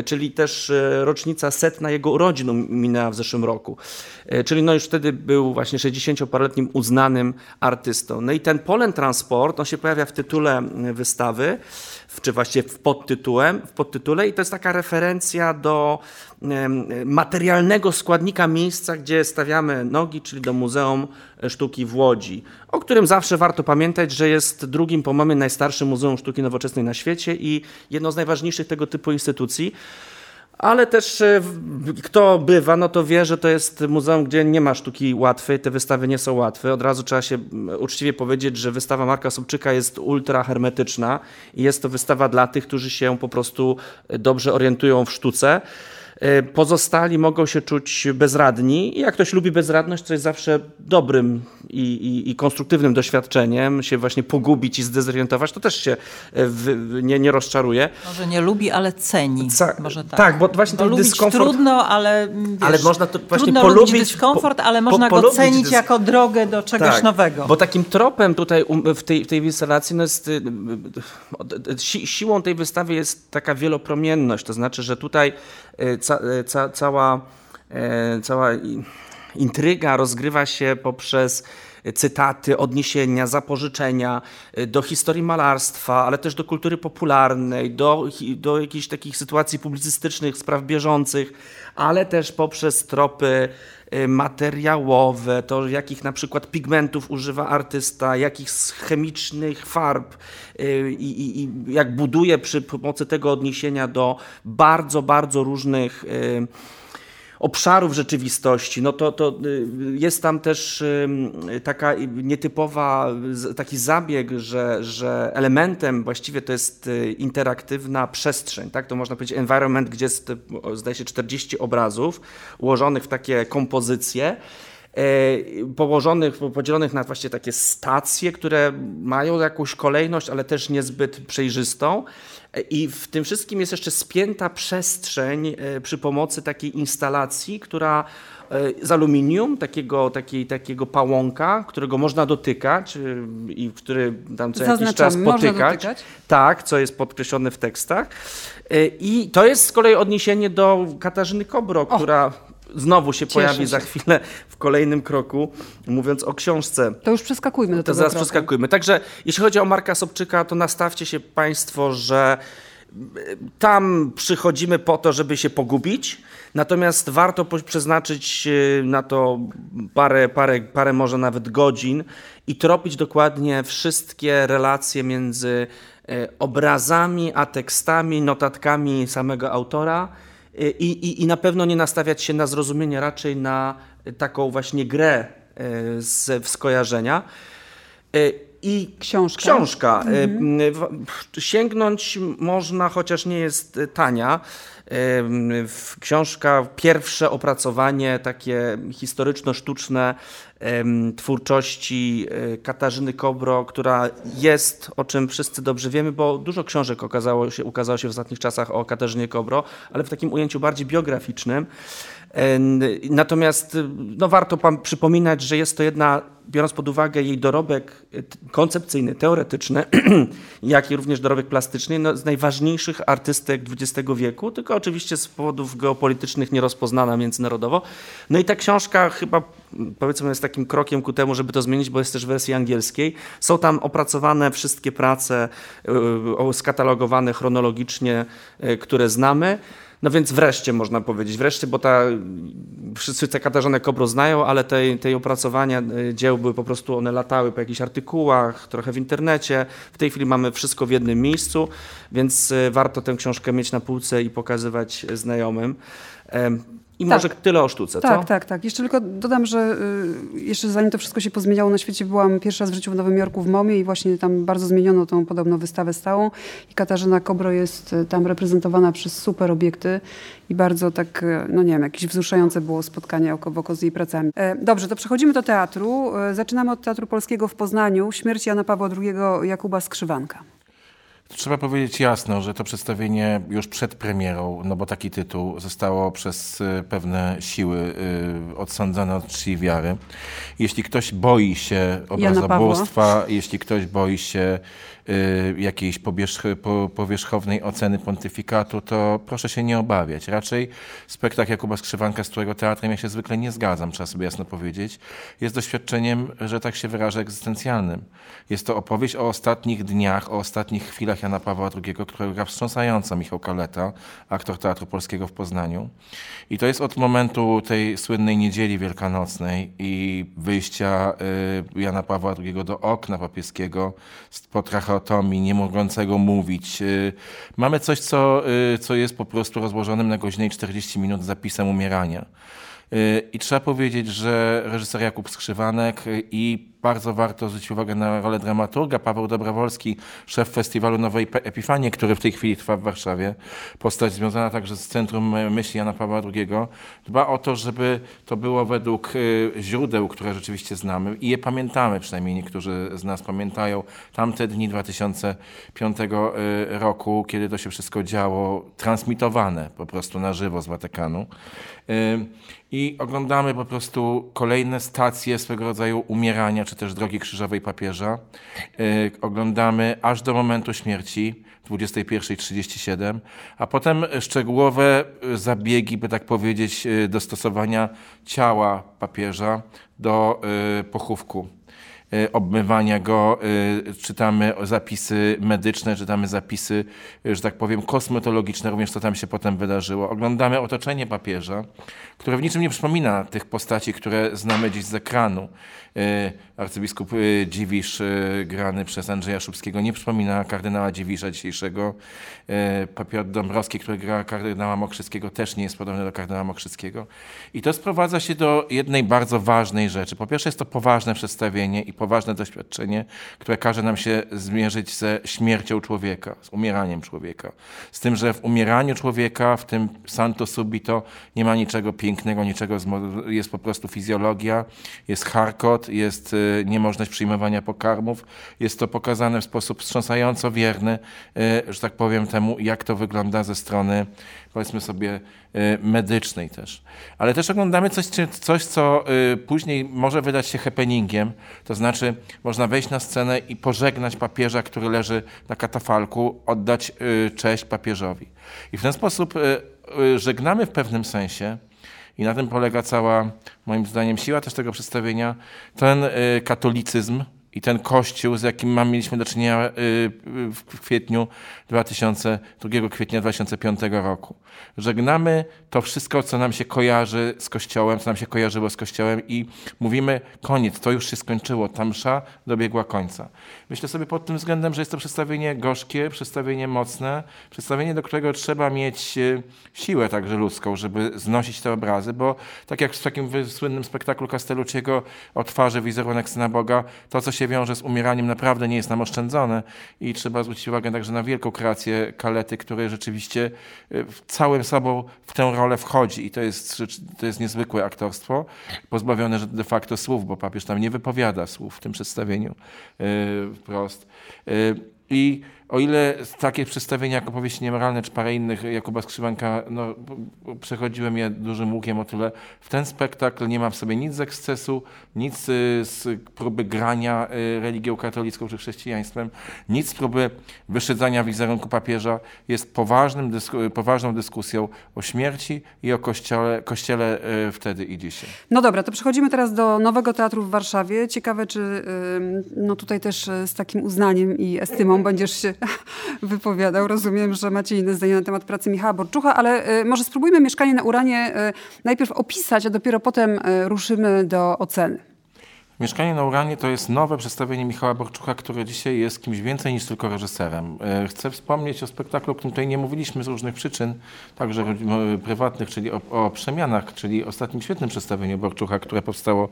czyli też rocznica setna jego urodzin minęła w zeszłym roku. Czyli no już wtedy był właśnie sześćdziesięcioparoletnim uznanym artystą. No i ten Polen Transport, on się pojawia w tytule wystawy, czy właściwie w podtytułem, w podtytule i to jest taka referencja do materialnego składnika miejsca, gdzie stawiamy nogi, czyli do Muzeum Sztuki w Łodzi, o którym zawsze warto pamiętać, że jest drugim po mamie najstarszym Muzeum Sztuki Nowoczesnej na świecie i jedną z najważniejszych tego typu instytucji. Ale też kto bywa, no to wie, że to jest muzeum, gdzie nie ma sztuki łatwej, te wystawy nie są łatwe. Od razu trzeba się uczciwie powiedzieć, że wystawa Marka Sobczyka jest ultra hermetyczna i jest to wystawa dla tych, którzy się po prostu dobrze orientują w sztuce. Pozostali mogą się czuć bezradni i jak ktoś lubi bezradność, to jest zawsze dobrym i, i, i konstruktywnym doświadczeniem, się właśnie pogubić i zdezorientować, to też się w, nie, nie rozczaruje. Może nie lubi, ale ceni. Ca- Może tak. tak, bo właśnie bo ten lubić dyskomfort... trudno, ale, wiesz, ale można to właśnie trudno polubić, lubić dyskomfort, ale po, można po, go cenić dysk- jako drogę do czegoś tak, nowego. Bo takim tropem tutaj w tej, w tej instalacji no jest... Si- siłą tej wystawy jest taka wielopromienność, to znaczy, że tutaj Ca, ca, cała, e, cała intryga rozgrywa się poprzez cytaty, odniesienia, zapożyczenia do historii malarstwa, ale też do kultury popularnej, do, do jakichś takich sytuacji publicystycznych, spraw bieżących, ale też poprzez tropy materiałowe, to jakich na przykład pigmentów używa artysta, jakich chemicznych farb i, i, i jak buduje przy pomocy tego odniesienia do bardzo, bardzo różnych obszarów rzeczywistości, no to, to jest tam też taka nietypowa, taki zabieg, że, że elementem właściwie to jest interaktywna przestrzeń, tak? To można powiedzieć environment, gdzie jest, zdaje się, czterdzieści obrazów ułożonych w takie kompozycje, położonych, podzielonych na właśnie takie stacje, które mają jakąś kolejność, ale też niezbyt przejrzystą. I w tym wszystkim jest jeszcze spięta przestrzeń przy pomocy takiej instalacji, która z aluminium, takiego, takiej, takiego pałąka, którego można dotykać i który tam co Zaznaczam, jakiś czas potykać. Tak, co jest podkreślone w tekstach. I to jest z kolei odniesienie do Katarzyny Kobro, o. która... Znowu się Cieszę pojawi się. za chwilę w kolejnym kroku, mówiąc o książce. To już przeskakujmy do tego To zaraz kroku. przeskakujmy. Także jeśli chodzi o Marka Sobczyka, to nastawcie się Państwo, że tam przychodzimy po to, żeby się pogubić, natomiast warto przeznaczyć na to parę, parę, parę może nawet godzin i tropić dokładnie wszystkie relacje między obrazami, a tekstami, notatkami samego autora. I, i, I na pewno nie nastawiać się na zrozumienie, raczej na taką właśnie grę z, w skojarzenia. I książka. książka. Mhm. Sięgnąć można, chociaż nie jest tania. Książka, pierwsze opracowanie takie historyczno-sztuczne twórczości Katarzyny Kobro, która jest, o czym wszyscy dobrze wiemy, bo dużo książek okazało się, ukazało się w ostatnich czasach o Katarzynie Kobro, ale w takim ujęciu bardziej biograficznym. Natomiast no, warto pan przypominać, że jest to jedna, biorąc pod uwagę jej dorobek koncepcyjny, teoretyczny, jak i również dorobek plastyczny, no, z najważniejszych artystek dwudziestego wieku, tylko oczywiście z powodów geopolitycznych nierozpoznana międzynarodowo. No i ta książka chyba, powiedzmy, jest takim krokiem ku temu, żeby to zmienić, bo jest też w wersji angielskiej. Są tam opracowane wszystkie prace, skatalogowane chronologicznie, które znamy. No więc wreszcie można powiedzieć, wreszcie, bo ta, wszyscy te Katarzynę Kobro znają, ale tej, tej opracowania dzieł były po prostu, one latały po jakichś artykułach, trochę w internecie. W tej chwili mamy wszystko w jednym miejscu, więc warto tę książkę mieć na półce i pokazywać znajomym. I tak. Może tyle o sztuce, tak, co? Tak, tak, tak. Jeszcze tylko dodam, że y, jeszcze zanim to wszystko się pozmieniało na świecie, byłam pierwszy raz w życiu w Nowym Jorku w MoMie i właśnie tam bardzo zmieniono tą podobną wystawę stałą i Katarzyna Kobro jest tam reprezentowana przez super obiekty i bardzo tak, no nie wiem, jakieś wzruszające było spotkanie oko w oko z jej pracami. E, dobrze, to przechodzimy do teatru. E, zaczynamy od Teatru Polskiego w Poznaniu. Śmierć Jana Pawła drugiego Jakuba Skrzywanka. Trzeba powiedzieć jasno, że to przedstawienie już przed premierą, no bo taki tytuł, zostało przez pewne siły odsądzone od czci wiary. Jeśli ktoś boi się obrazobóstwa, jeśli ktoś boi się jakiejś powierzchownej oceny pontyfikatu, to proszę się nie obawiać. Raczej spektakl Jakuba Skrzywanka, z którego teatrem ja się zwykle nie zgadzam, trzeba sobie jasno powiedzieć, jest doświadczeniem, że tak się wyrażę, egzystencjalnym. Jest to opowieść o ostatnich dniach, o ostatnich chwilach Czasach Jana Pawła drugiego, którego gra wstrząsająco Michał Kaleta, aktor Teatru Polskiego w Poznaniu. I to jest od momentu tej słynnej niedzieli wielkanocnej i wyjścia y, Jana Pawła drugiego do okna papieskiego po tracheotomii, nie mogącego mówić. Y, mamy coś, co, y, co jest po prostu rozłożonym na godzinę i czterdzieści minut zapisem umierania. I trzeba powiedzieć, że reżyser Jakub Skrzywanek i bardzo warto zwrócić uwagę na rolę dramaturga. Paweł Dobrowolski, szef festiwalu Nowej Epifanii, który w tej chwili trwa w Warszawie, postać związana także z Centrum Myśli Jana Pawła drugiego, dba o to, żeby to było według źródeł, które rzeczywiście znamy i je pamiętamy, przynajmniej niektórzy z nas pamiętają, tamte dni dwa tysiące piątego roku, kiedy to się wszystko działo, transmitowane po prostu na żywo z Watykanu. I oglądamy po prostu kolejne stacje swego rodzaju umierania, czy też drogi krzyżowej papieża. Yy, oglądamy aż do momentu śmierci, dwudziesta pierwsza trzydzieści siedem, a potem szczegółowe zabiegi, by tak powiedzieć, dostosowania ciała papieża do yy, pochówku. Obmywania go, czytamy zapisy medyczne, czytamy zapisy, że tak powiem, kosmetologiczne, również co tam się potem wydarzyło. Oglądamy otoczenie papieża, które w niczym nie przypomina tych postaci, które znamy dziś z ekranu. Arcybiskup Dziwisz, grany przez Andrzeja Szubskiego, nie przypomina kardynała Dziwisza dzisiejszego. Piotr Dąbrowski, który gra kardynała Mokrzyckiego, też nie jest podobny do kardynała Mokrzyckiego. I to sprowadza się do jednej bardzo ważnej rzeczy. Po pierwsze jest to poważne przedstawienie i poważne doświadczenie, które każe nam się zmierzyć ze śmiercią człowieka, z umieraniem człowieka. Z tym, że w umieraniu człowieka, w tym santo subito, nie ma niczego pięknego, niczego, jest po prostu fizjologia, jest charkot, jest niemożność przyjmowania pokarmów. Jest to pokazane w sposób wstrząsająco wierny, że tak powiem, temu, jak to wygląda ze strony, powiedzmy sobie, medycznej też. Ale też oglądamy coś, coś, co później może wydać się happeningiem, to znaczy można wejść na scenę i pożegnać papieża, który leży na katafalku, oddać cześć papieżowi. I w ten sposób żegnamy w pewnym sensie, i na tym polega cała, moim zdaniem, siła też tego przedstawienia, ten katolicyzm i ten Kościół, z jakim mieliśmy do czynienia w kwietniu dwa tysiące drugiego, kwietnia dwa tysiące piątego roku. Żegnamy to wszystko, co nam się kojarzy z Kościołem, co nam się kojarzyło z Kościołem i mówimy koniec, to już się skończyło, ta msza dobiegła końca. Myślę sobie pod tym względem, że jest to przedstawienie gorzkie, przedstawienie mocne, przedstawienie, do którego trzeba mieć siłę także ludzką, żeby znosić te obrazy, bo tak jak w takim słynnym spektaklu Castellucciego o twarzy wizerunek Syna Boga, to co się wiąże z umieraniem naprawdę nie jest nam oszczędzone i trzeba zwrócić uwagę także na wielką kreację Kalety, który rzeczywiście całym sobą w tę rolę wchodzi i to jest, to jest niezwykłe aktorstwo, pozbawione de facto słów, bo papież tam nie wypowiada słów w tym przedstawieniu wprost. I o ile takie przedstawienia jak Opowieści niemoralne czy parę innych Jakuba Skrzywanka, no, przechodziłem je dużym łukiem, o tyle w ten spektakl nie ma w sobie nic z ekscesu, nic z próby grania religią katolicką czy chrześcijaństwem, nic z próby wyszydzania wizerunku papieża. Jest poważnym dysku, poważną dyskusją o śmierci i o kościele, kościele wtedy i dzisiaj. No dobra, to przechodzimy teraz do Nowego Teatru w Warszawie. Ciekawe, czy no tutaj też z takim uznaniem i estymą będziesz się wypowiadał. Rozumiem, że macie inne zdanie na temat pracy Michała Borczucha, ale y, może spróbujmy Mieszkanie na Uranie y, najpierw opisać, a dopiero potem y, ruszymy do oceny. Mieszkanie na Uranie to jest nowe przedstawienie Michała Borczucha, które dzisiaj jest kimś więcej niż tylko reżyserem. Chcę wspomnieć o spektaklu, o którym tutaj nie mówiliśmy z różnych przyczyn, także prywatnych, czyli o, o Przemianach, czyli ostatnim świetnym przedstawieniu Borczucha, które powstało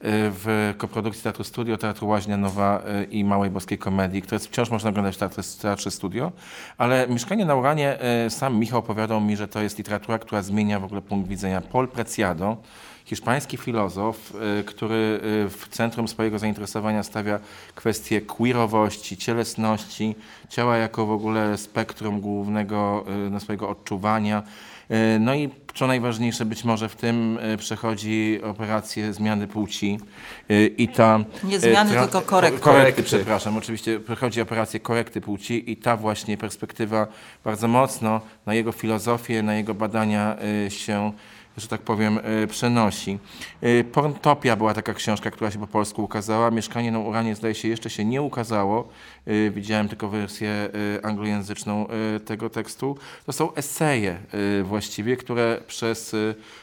w koprodukcji Teatru Studio, Teatru Łaźnia Nowa i Małej Boskiej Komedii, które wciąż można oglądać w Teatrze, teatrze Studio, ale Mieszkanie na Uranie, sam Michał opowiadał mi, że to jest literatura, która zmienia w ogóle punkt widzenia. Paul Preciado, hiszpański filozof, który w centrum swojego zainteresowania stawia kwestie queerowości, cielesności, ciała jako w ogóle spektrum głównego no, swojego odczuwania. No i co najważniejsze być może w tym przechodzi operację zmiany płci i ta... Nie zmiany, tra- tylko korekty. Korekty, przepraszam. Oczywiście przechodzi operację korekty płci i ta właśnie perspektywa bardzo mocno na jego filozofię, na jego badania się że tak powiem, przenosi. Porntopia była taka książka, która się po polsku ukazała. Mieszkanie na Uranie, zdaje się, jeszcze się nie ukazało. Widziałem tylko wersję anglojęzyczną tego tekstu. To są eseje właściwie, które przez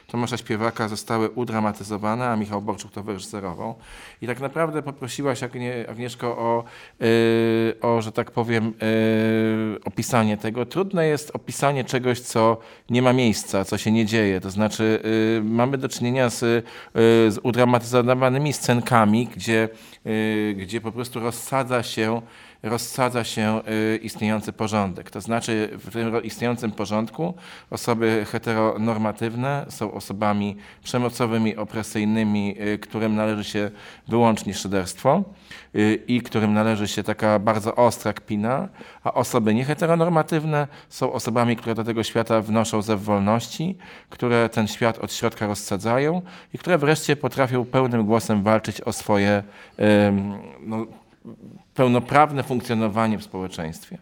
Tomasza Śpiewaka zostały udramatyzowane, a Michał Borczuk to wyreżyserował. I tak naprawdę poprosiłaś, Agnieszko, o, o że tak powiem, opisanie tego. Trudne jest opisanie czegoś, co nie ma miejsca, co się nie dzieje. To znaczy y, mamy do czynienia z, y, z udramatyzowanymi scenkami, gdzie, y, gdzie po prostu rozsadza się rozsadza się y, istniejący porządek. To znaczy w tym istniejącym porządku osoby heteronormatywne są osobami przemocowymi, opresyjnymi, y, którym należy się wyłącznie szyderstwo y, i którym należy się taka bardzo ostra kpina, a osoby nieheteronormatywne są osobami, które do tego świata wnoszą zew wolności, które ten świat od środka rozsadzają i które wreszcie potrafią pełnym głosem walczyć o swoje y, no, pełnoprawne funkcjonowanie w społeczeństwie.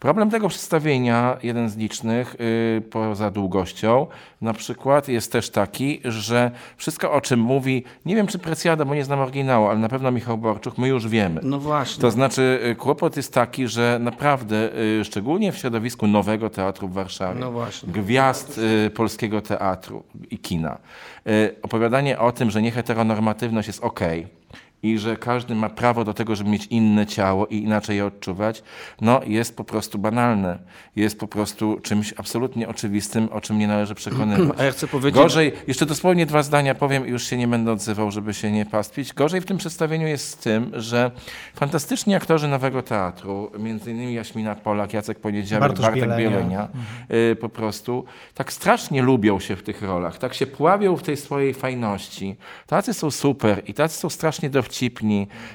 Problem tego przedstawienia, jeden z licznych, yy, poza długością, na przykład jest też taki, że wszystko, o czym mówi, nie wiem czy Preciada, bo nie znam oryginału, ale na pewno Michał Borczuk, my już wiemy. No właśnie. To znaczy yy, kłopot jest taki, że naprawdę, yy, szczególnie w środowisku nowego teatru w Warszawie, no właśnie, gwiazd yy, polskiego teatru i kina, yy, opowiadanie o tym, że nieheteronormatywność jest okej, okay, i że każdy ma prawo do tego, żeby mieć inne ciało i inaczej je odczuwać, no jest po prostu banalne. Jest po prostu czymś absolutnie oczywistym, o czym nie należy przekonywać. A ja chcę powiedzieć... Gorzej, jeszcze dosłownie dwa zdania powiem i już się nie będę odzywał, żeby się nie pastwić. Gorzej w tym przedstawieniu jest z tym, że fantastyczni aktorzy Nowego Teatru, między innymi Jaśmina Polak, Jacek Poniedziałek, Bartosz Bartek Bielenia, mhm. po prostu tak strasznie lubią się w tych rolach, tak się pławią w tej swojej fajności. Tacy są super i tacy są strasznie dowcipni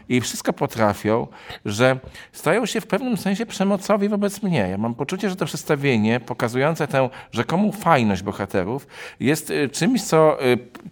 i wszystko potrafią, że stają się w pewnym sensie przemocowi wobec mnie. Ja mam poczucie, że to przedstawienie pokazujące tę rzekomą fajność bohaterów jest czymś, co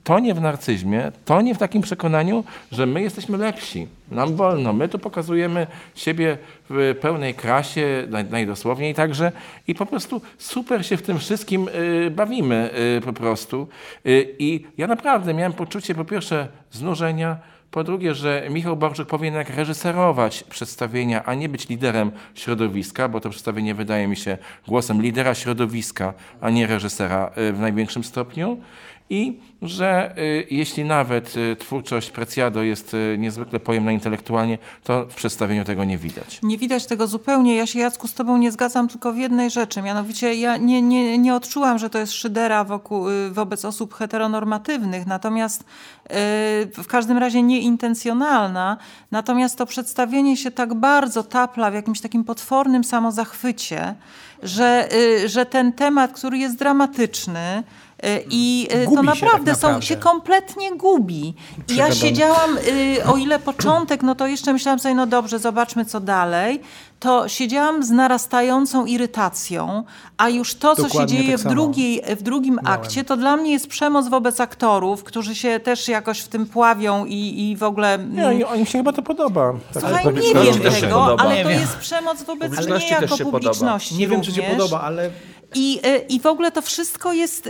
tonie w narcyzmie, tonie w takim przekonaniu, że my jesteśmy lepsi. Nam wolno. My tu pokazujemy siebie w pełnej krasie, najdosłowniej także i po prostu super się w tym wszystkim y, bawimy y, po prostu. Y, I ja naprawdę miałem poczucie po pierwsze znużenia, po drugie, że Michał Borczuk powinien jak reżyserować przedstawienia, a nie być liderem środowiska, bo to przedstawienie wydaje mi się głosem lidera środowiska, a nie reżysera w największym stopniu. I że y, jeśli nawet y, twórczość Preciado jest y, niezwykle pojemna intelektualnie, to w przedstawieniu tego nie widać. Nie widać tego zupełnie. Ja się, Jacku, z tobą nie zgadzam tylko w jednej rzeczy. Mianowicie ja nie, nie, nie odczułam, że to jest szydera wokół, wobec osób heteronormatywnych, natomiast y, w każdym razie nieintencjonalna. Natomiast to przedstawienie się tak bardzo tapla w jakimś takim potwornym samozachwycie, że, y, że ten temat, który jest dramatyczny, i gubi to naprawdę, się, tak naprawdę. Są, się kompletnie gubi. I ja siedziałam, y, o ile początek, no to jeszcze myślałam sobie, no dobrze, zobaczmy co dalej, to siedziałam z narastającą irytacją, a już to, co dokładnie się dzieje tak w, drugiej, w drugim miałem. akcie, to dla mnie jest przemoc wobec aktorów, którzy się też jakoś w tym pławią i, i w ogóle... Nie, oni się chyba to podoba. Tak. Słuchaj, tak, nie wiem tego, ale nie to wiem. Jest przemoc wobec mnie jako publiczności. Nie wiem, czy się podoba, ale... I, I w ogóle to wszystko jest...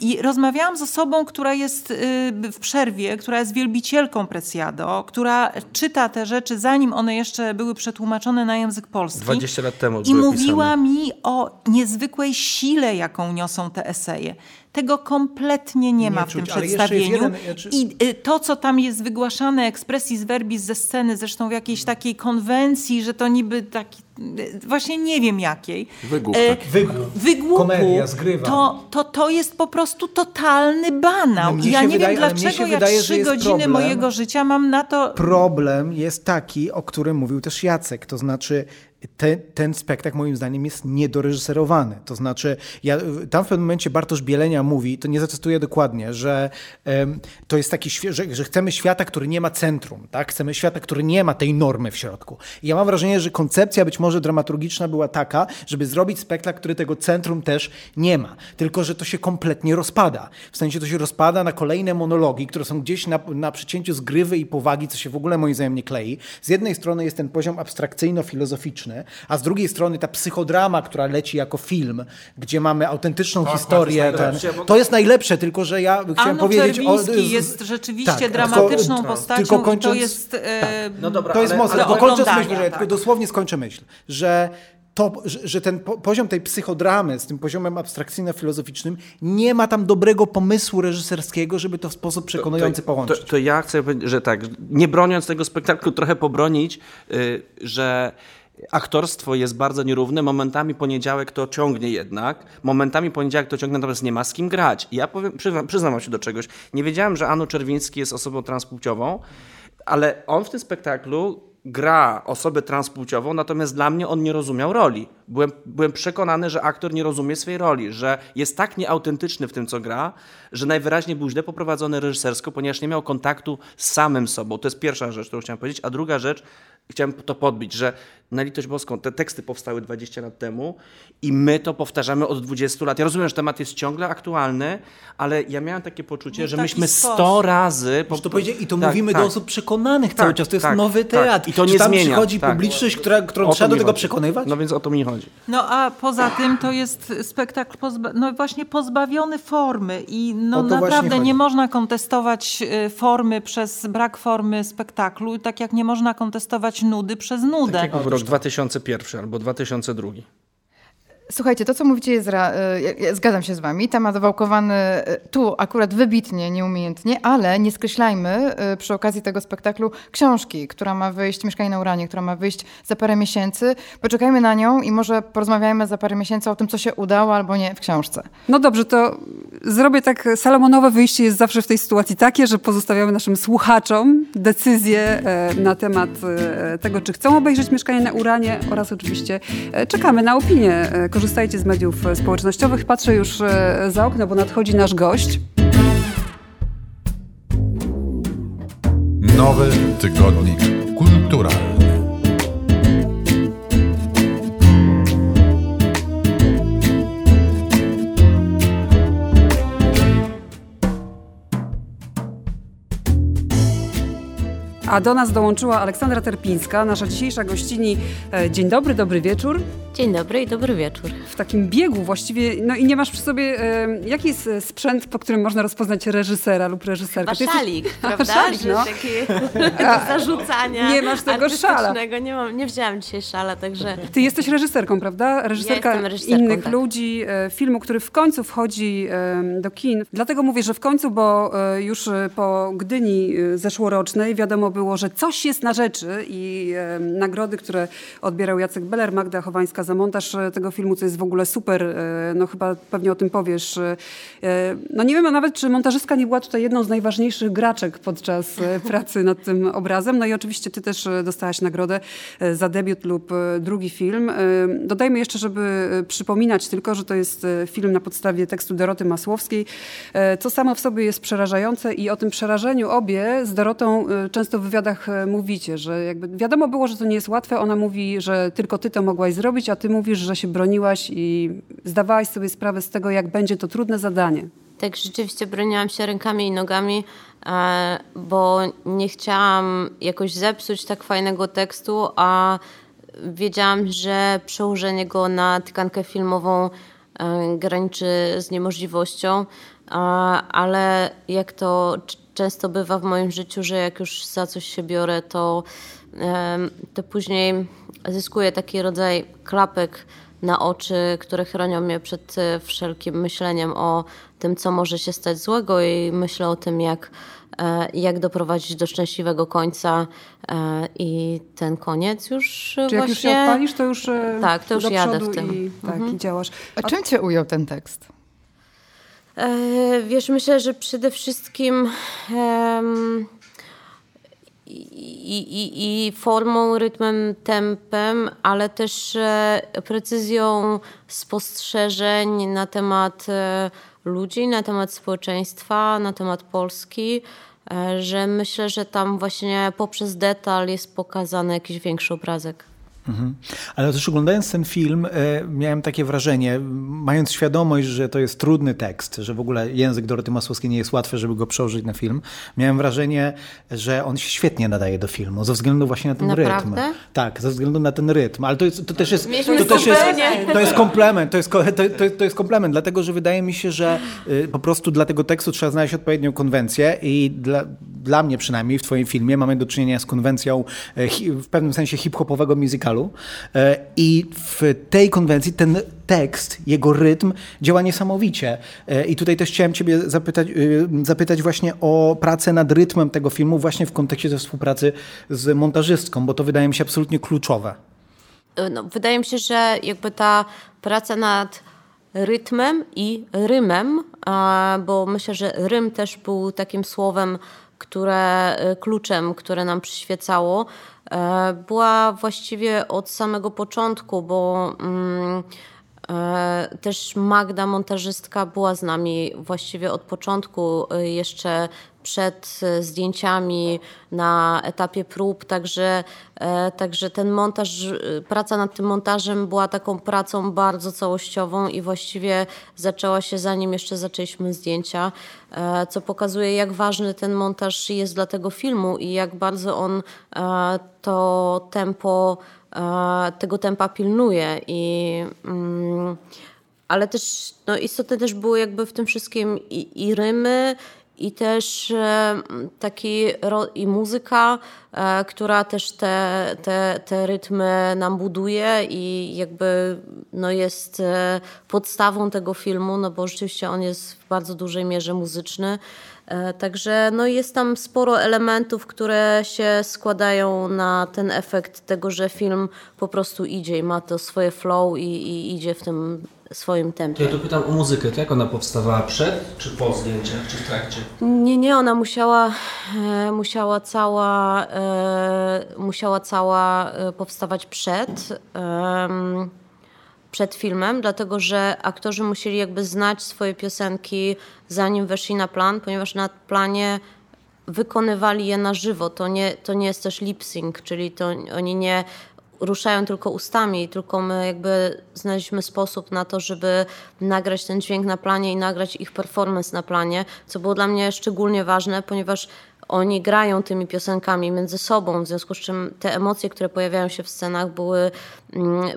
Yy, rozmawiałam z osobą, która jest yy, w przerwie, która jest wielbicielką Preciado, która czyta te rzeczy, zanim one jeszcze były przetłumaczone na język polski. dwadzieścia lat temu były pisane. I mówiła mi o niezwykłej sile, jaką niosą te eseje. Tego kompletnie nie, nie ma w czuć, tym przedstawieniu. Jeden, jeszcze... I to, co tam jest wygłaszane, expressis verbis ze sceny, zresztą w jakiejś takiej konwencji, że to niby taki, właśnie nie wiem jakiej. Wygłup. E, wygłup. Wygłupu. Komedia, zgrywa. To, to, to jest po prostu totalny banał. No, ja nie wydaje, wiem, dlaczego ja trzy godziny problem, mojego życia mam na to... Problem jest taki, o którym mówił też Jacek, to znaczy... Ten, ten spektakl moim zdaniem jest niedoreżyserowany. To znaczy, ja, tam w pewnym momencie Bartosz Bielenia mówi, to nie zacytuję dokładnie, że um, to jest taki, że, że chcemy świata, który nie ma centrum, tak? Chcemy świata, który nie ma tej normy w środku. I ja mam wrażenie, że koncepcja być może dramaturgiczna była taka, żeby zrobić spektakl, który tego centrum też nie ma. Tylko, że to się kompletnie rozpada. W sensie to się rozpada na kolejne monologi, które są gdzieś na, na przecięciu zgrywy i powagi, co się w ogóle moim zdaniem nie klei. Z jednej strony jest ten poziom abstrakcyjno-filozoficzny, romantyczny, a z drugiej strony ta psychodrama, która leci jako film, gdzie mamy autentyczną to historię. To jest, ten, to jest najlepsze, tylko że ja chciałem Anno powiedzieć... Czerwiński o, jest rzeczywiście tak, dramatyczną tylko, postacią tylko kończąc, to jest... Tak. No dobra, to jest mocne, bo kończę myśl, że tak. dosłownie skończę myśl, że To, że ten poziom tej psychodramy z tym poziomem abstrakcyjno-filozoficznym nie ma tam dobrego pomysłu reżyserskiego, żeby to w sposób przekonujący to, to, połączyć. To, to ja chcę powiedzieć, że tak, nie broniąc tego spektaklu, trochę pobronić, yy, że aktorstwo jest bardzo nierówne. Momentami poniedziałek to ciągnie jednak. Momentami poniedziałek to ciągnie, natomiast nie ma z kim grać. I ja powiem, przyznam, przyznam się do czegoś. Nie wiedziałem, że Anno Czerwiński jest osobą transpłciową, ale on w tym spektaklu gra osobę transpłciową, natomiast dla mnie on nie rozumiał roli. Byłem, byłem przekonany, że aktor nie rozumie swojej roli, że jest tak nieautentyczny w tym, co gra, że najwyraźniej był źle poprowadzony reżysersko, ponieważ nie miał kontaktu z samym sobą. To jest pierwsza rzecz, którą chciałem powiedzieć. A druga rzecz, chciałem to podbić, że na litość boską te teksty powstały dwadzieścia lat temu i my to powtarzamy od dwudziestu lat. Ja rozumiem, że temat jest ciągle aktualny, ale ja miałem takie poczucie, no że myśmy sto razy... Po... To powiedzieć, I to tak, mówimy tak, do osób przekonanych tak, cały czas. To jest tak, nowy teatr. Tak. I to nie Czy tam zmienia. przychodzi tak. publiczność, która, którą trzeba do tego chodzi. przekonywać? No więc o to mi chodzi. No a poza tym to jest spektakl pozba- no właśnie pozbawiony formy i no naprawdę nie można kontestować formy przez brak formy spektaklu, tak jak nie można kontestować nudy przez nudę. Tak jak rok dwa tysiące pierwszy albo dwa tysiące drugi. Słuchajcie, to co mówicie jest, ra- ja, ja zgadzam się z wami, temat wałkowany tu akurat wybitnie, nieumiejętnie, ale nie skreślajmy przy okazji tego spektaklu książki, która ma wyjść, Mieszkanie na Uranie, która ma wyjść za parę miesięcy. Poczekajmy na nią i może porozmawiajmy za parę miesięcy o tym, co się udało albo nie w książce. No dobrze, to zrobię tak, salomonowe wyjście jest zawsze w tej sytuacji takie, że pozostawiamy naszym słuchaczom decyzję na temat tego, czy chcą obejrzeć Mieszkanie na Uranie oraz oczywiście czekamy na opinię. Korzystajcie z mediów społecznościowych. Patrzę już za okno, bo nadchodzi nasz gość. Nowy tygodnik kulturalny. A do nas dołączyła Aleksandra Terpińska, nasza dzisiejsza gościni. Dzień dobry, dobry wieczór. Dzień dobry i dobry wieczór. W takim biegu właściwie, no i nie masz przy sobie, y, jaki jest sprzęt, po którym można rozpoznać reżysera lub reżyserkę? Chyba szalik, jesteś, prawda? Szalik, no. Takie do zarzucania. Nie masz tego szala. Nie, mam, nie wzięłam dzisiaj szala, także... Ty jesteś reżyserką, prawda? Reżyserka ja innych tak. ludzi, filmu, który w końcu wchodzi do kin. Dlatego mówię, że w końcu, bo już po Gdyni zeszłorocznej wiadomo było, że coś jest na rzeczy i e, nagrody, które odbierał Jacek Beler, Magda Chowańska za montaż tego filmu, co jest w ogóle super, e, no chyba pewnie o tym powiesz. E, no nie wiem a nawet, czy montażystka nie była tutaj jedną z najważniejszych graczek podczas e, pracy nad tym obrazem. No i oczywiście ty też dostałaś nagrodę za debiut lub drugi film. E, dodajmy jeszcze, żeby przypominać tylko, że to jest film na podstawie tekstu Doroty Masłowskiej, e, co samo w sobie jest przerażające i o tym przerażeniu obie z Dorotą e, często w wywiadach mówicie, że jakby wiadomo było, że to nie jest łatwe. Ona mówi, że tylko ty to mogłaś zrobić, a ty mówisz, że się broniłaś i zdawałaś sobie sprawę z tego, jak będzie to trudne zadanie. Tak, rzeczywiście broniłam się rękami i nogami, bo nie chciałam jakoś zepsuć tak fajnego tekstu, a wiedziałam, że przełożenie go na tkankę filmową graniczy z niemożliwością, ale jak to... Często bywa w moim życiu, że jak już za coś się biorę, to, to później zyskuję taki rodzaj klapek na oczy, które chronią mnie przed wszelkim myśleniem o tym, co może się stać złego i myślę o tym, jak, jak doprowadzić do szczęśliwego końca i ten koniec już Czy właśnie... Czy jak już się odpalisz, to już Tak, to już jadę w tym. I, tak, mhm. i działasz. A czym cię ujął ten tekst? Wiesz, myślę, że przede wszystkim um, i, i, i formą, rytmem, tempem, ale też precyzją spostrzeżeń na temat ludzi, na temat społeczeństwa, na temat Polski, że myślę, że tam właśnie poprzez detal jest pokazany jakiś większy obrazek. Mhm. Ale też oglądając ten film miałem takie wrażenie, mając świadomość, że to jest trudny tekst, że w ogóle język Doroty Masłowskiej nie jest łatwy, żeby go przełożyć na film, miałem wrażenie, że on się świetnie nadaje do filmu, ze względu właśnie na ten Naprawdę? rytm. Tak, ze względu na ten rytm, ale to, jest, to też jest to, też jest, to jest komplement, to jest, to, to jest komplement, dlatego, że wydaje mi się, że po prostu dla tego tekstu trzeba znaleźć odpowiednią konwencję i dla, dla mnie przynajmniej w twoim filmie mamy do czynienia z konwencją w pewnym sensie hip-hopowego musicalu. I w tej konwencji ten tekst, jego rytm działa niesamowicie. I tutaj też chciałem ciebie zapytać, zapytać właśnie o pracę nad rytmem tego filmu właśnie w kontekście ze współpracy z montażystką, bo to wydaje mi się absolutnie kluczowe. No, wydaje mi się, że jakby ta praca nad rytmem i rymem, bo myślę, że rym też był takim słowem, które kluczem, które nam przyświecało, była właściwie od samego początku, bo mm, e, też Magda, montażystka, była z nami właściwie od początku, jeszcze przed zdjęciami na etapie prób, także, e, także ten montaż, praca nad tym montażem była taką pracą bardzo całościową i właściwie zaczęła się zanim jeszcze zaczęliśmy zdjęcia, e, co pokazuje, jak ważny ten montaż jest dla tego filmu i jak bardzo on e, to tempo, e, tego tempa pilnuje i mm, ale też no, istotne też były jakby w tym wszystkim i, i rymy, i też taki i muzyka, która też te, te, te rytmy nam buduje i jakby no jest podstawą tego filmu, no bo rzeczywiście on jest w bardzo dużej mierze muzyczny. Także no jest tam sporo elementów, które się składają na ten efekt tego, że film po prostu idzie i ma to swoje flow i, i idzie w tym swoim tempie. Ja tu pytam o muzykę, to jak ona powstawała przed, czy po zdjęciach, czy w trakcie? Nie, nie, ona musiała, e, musiała cała, e, musiała cała powstawać przed, e, przed filmem, dlatego że aktorzy musieli jakby znać swoje piosenki zanim weszli na plan, ponieważ na planie wykonywali je na żywo. To nie, to nie jest też lip-sync, czyli to oni nie ruszają tylko ustami, tylko my jakby znaleźliśmy sposób na to, żeby nagrać ten dźwięk na planie i nagrać ich performance na planie, co było dla mnie szczególnie ważne, ponieważ oni grają tymi piosenkami między sobą, w związku z czym te emocje, które pojawiają się w scenach były,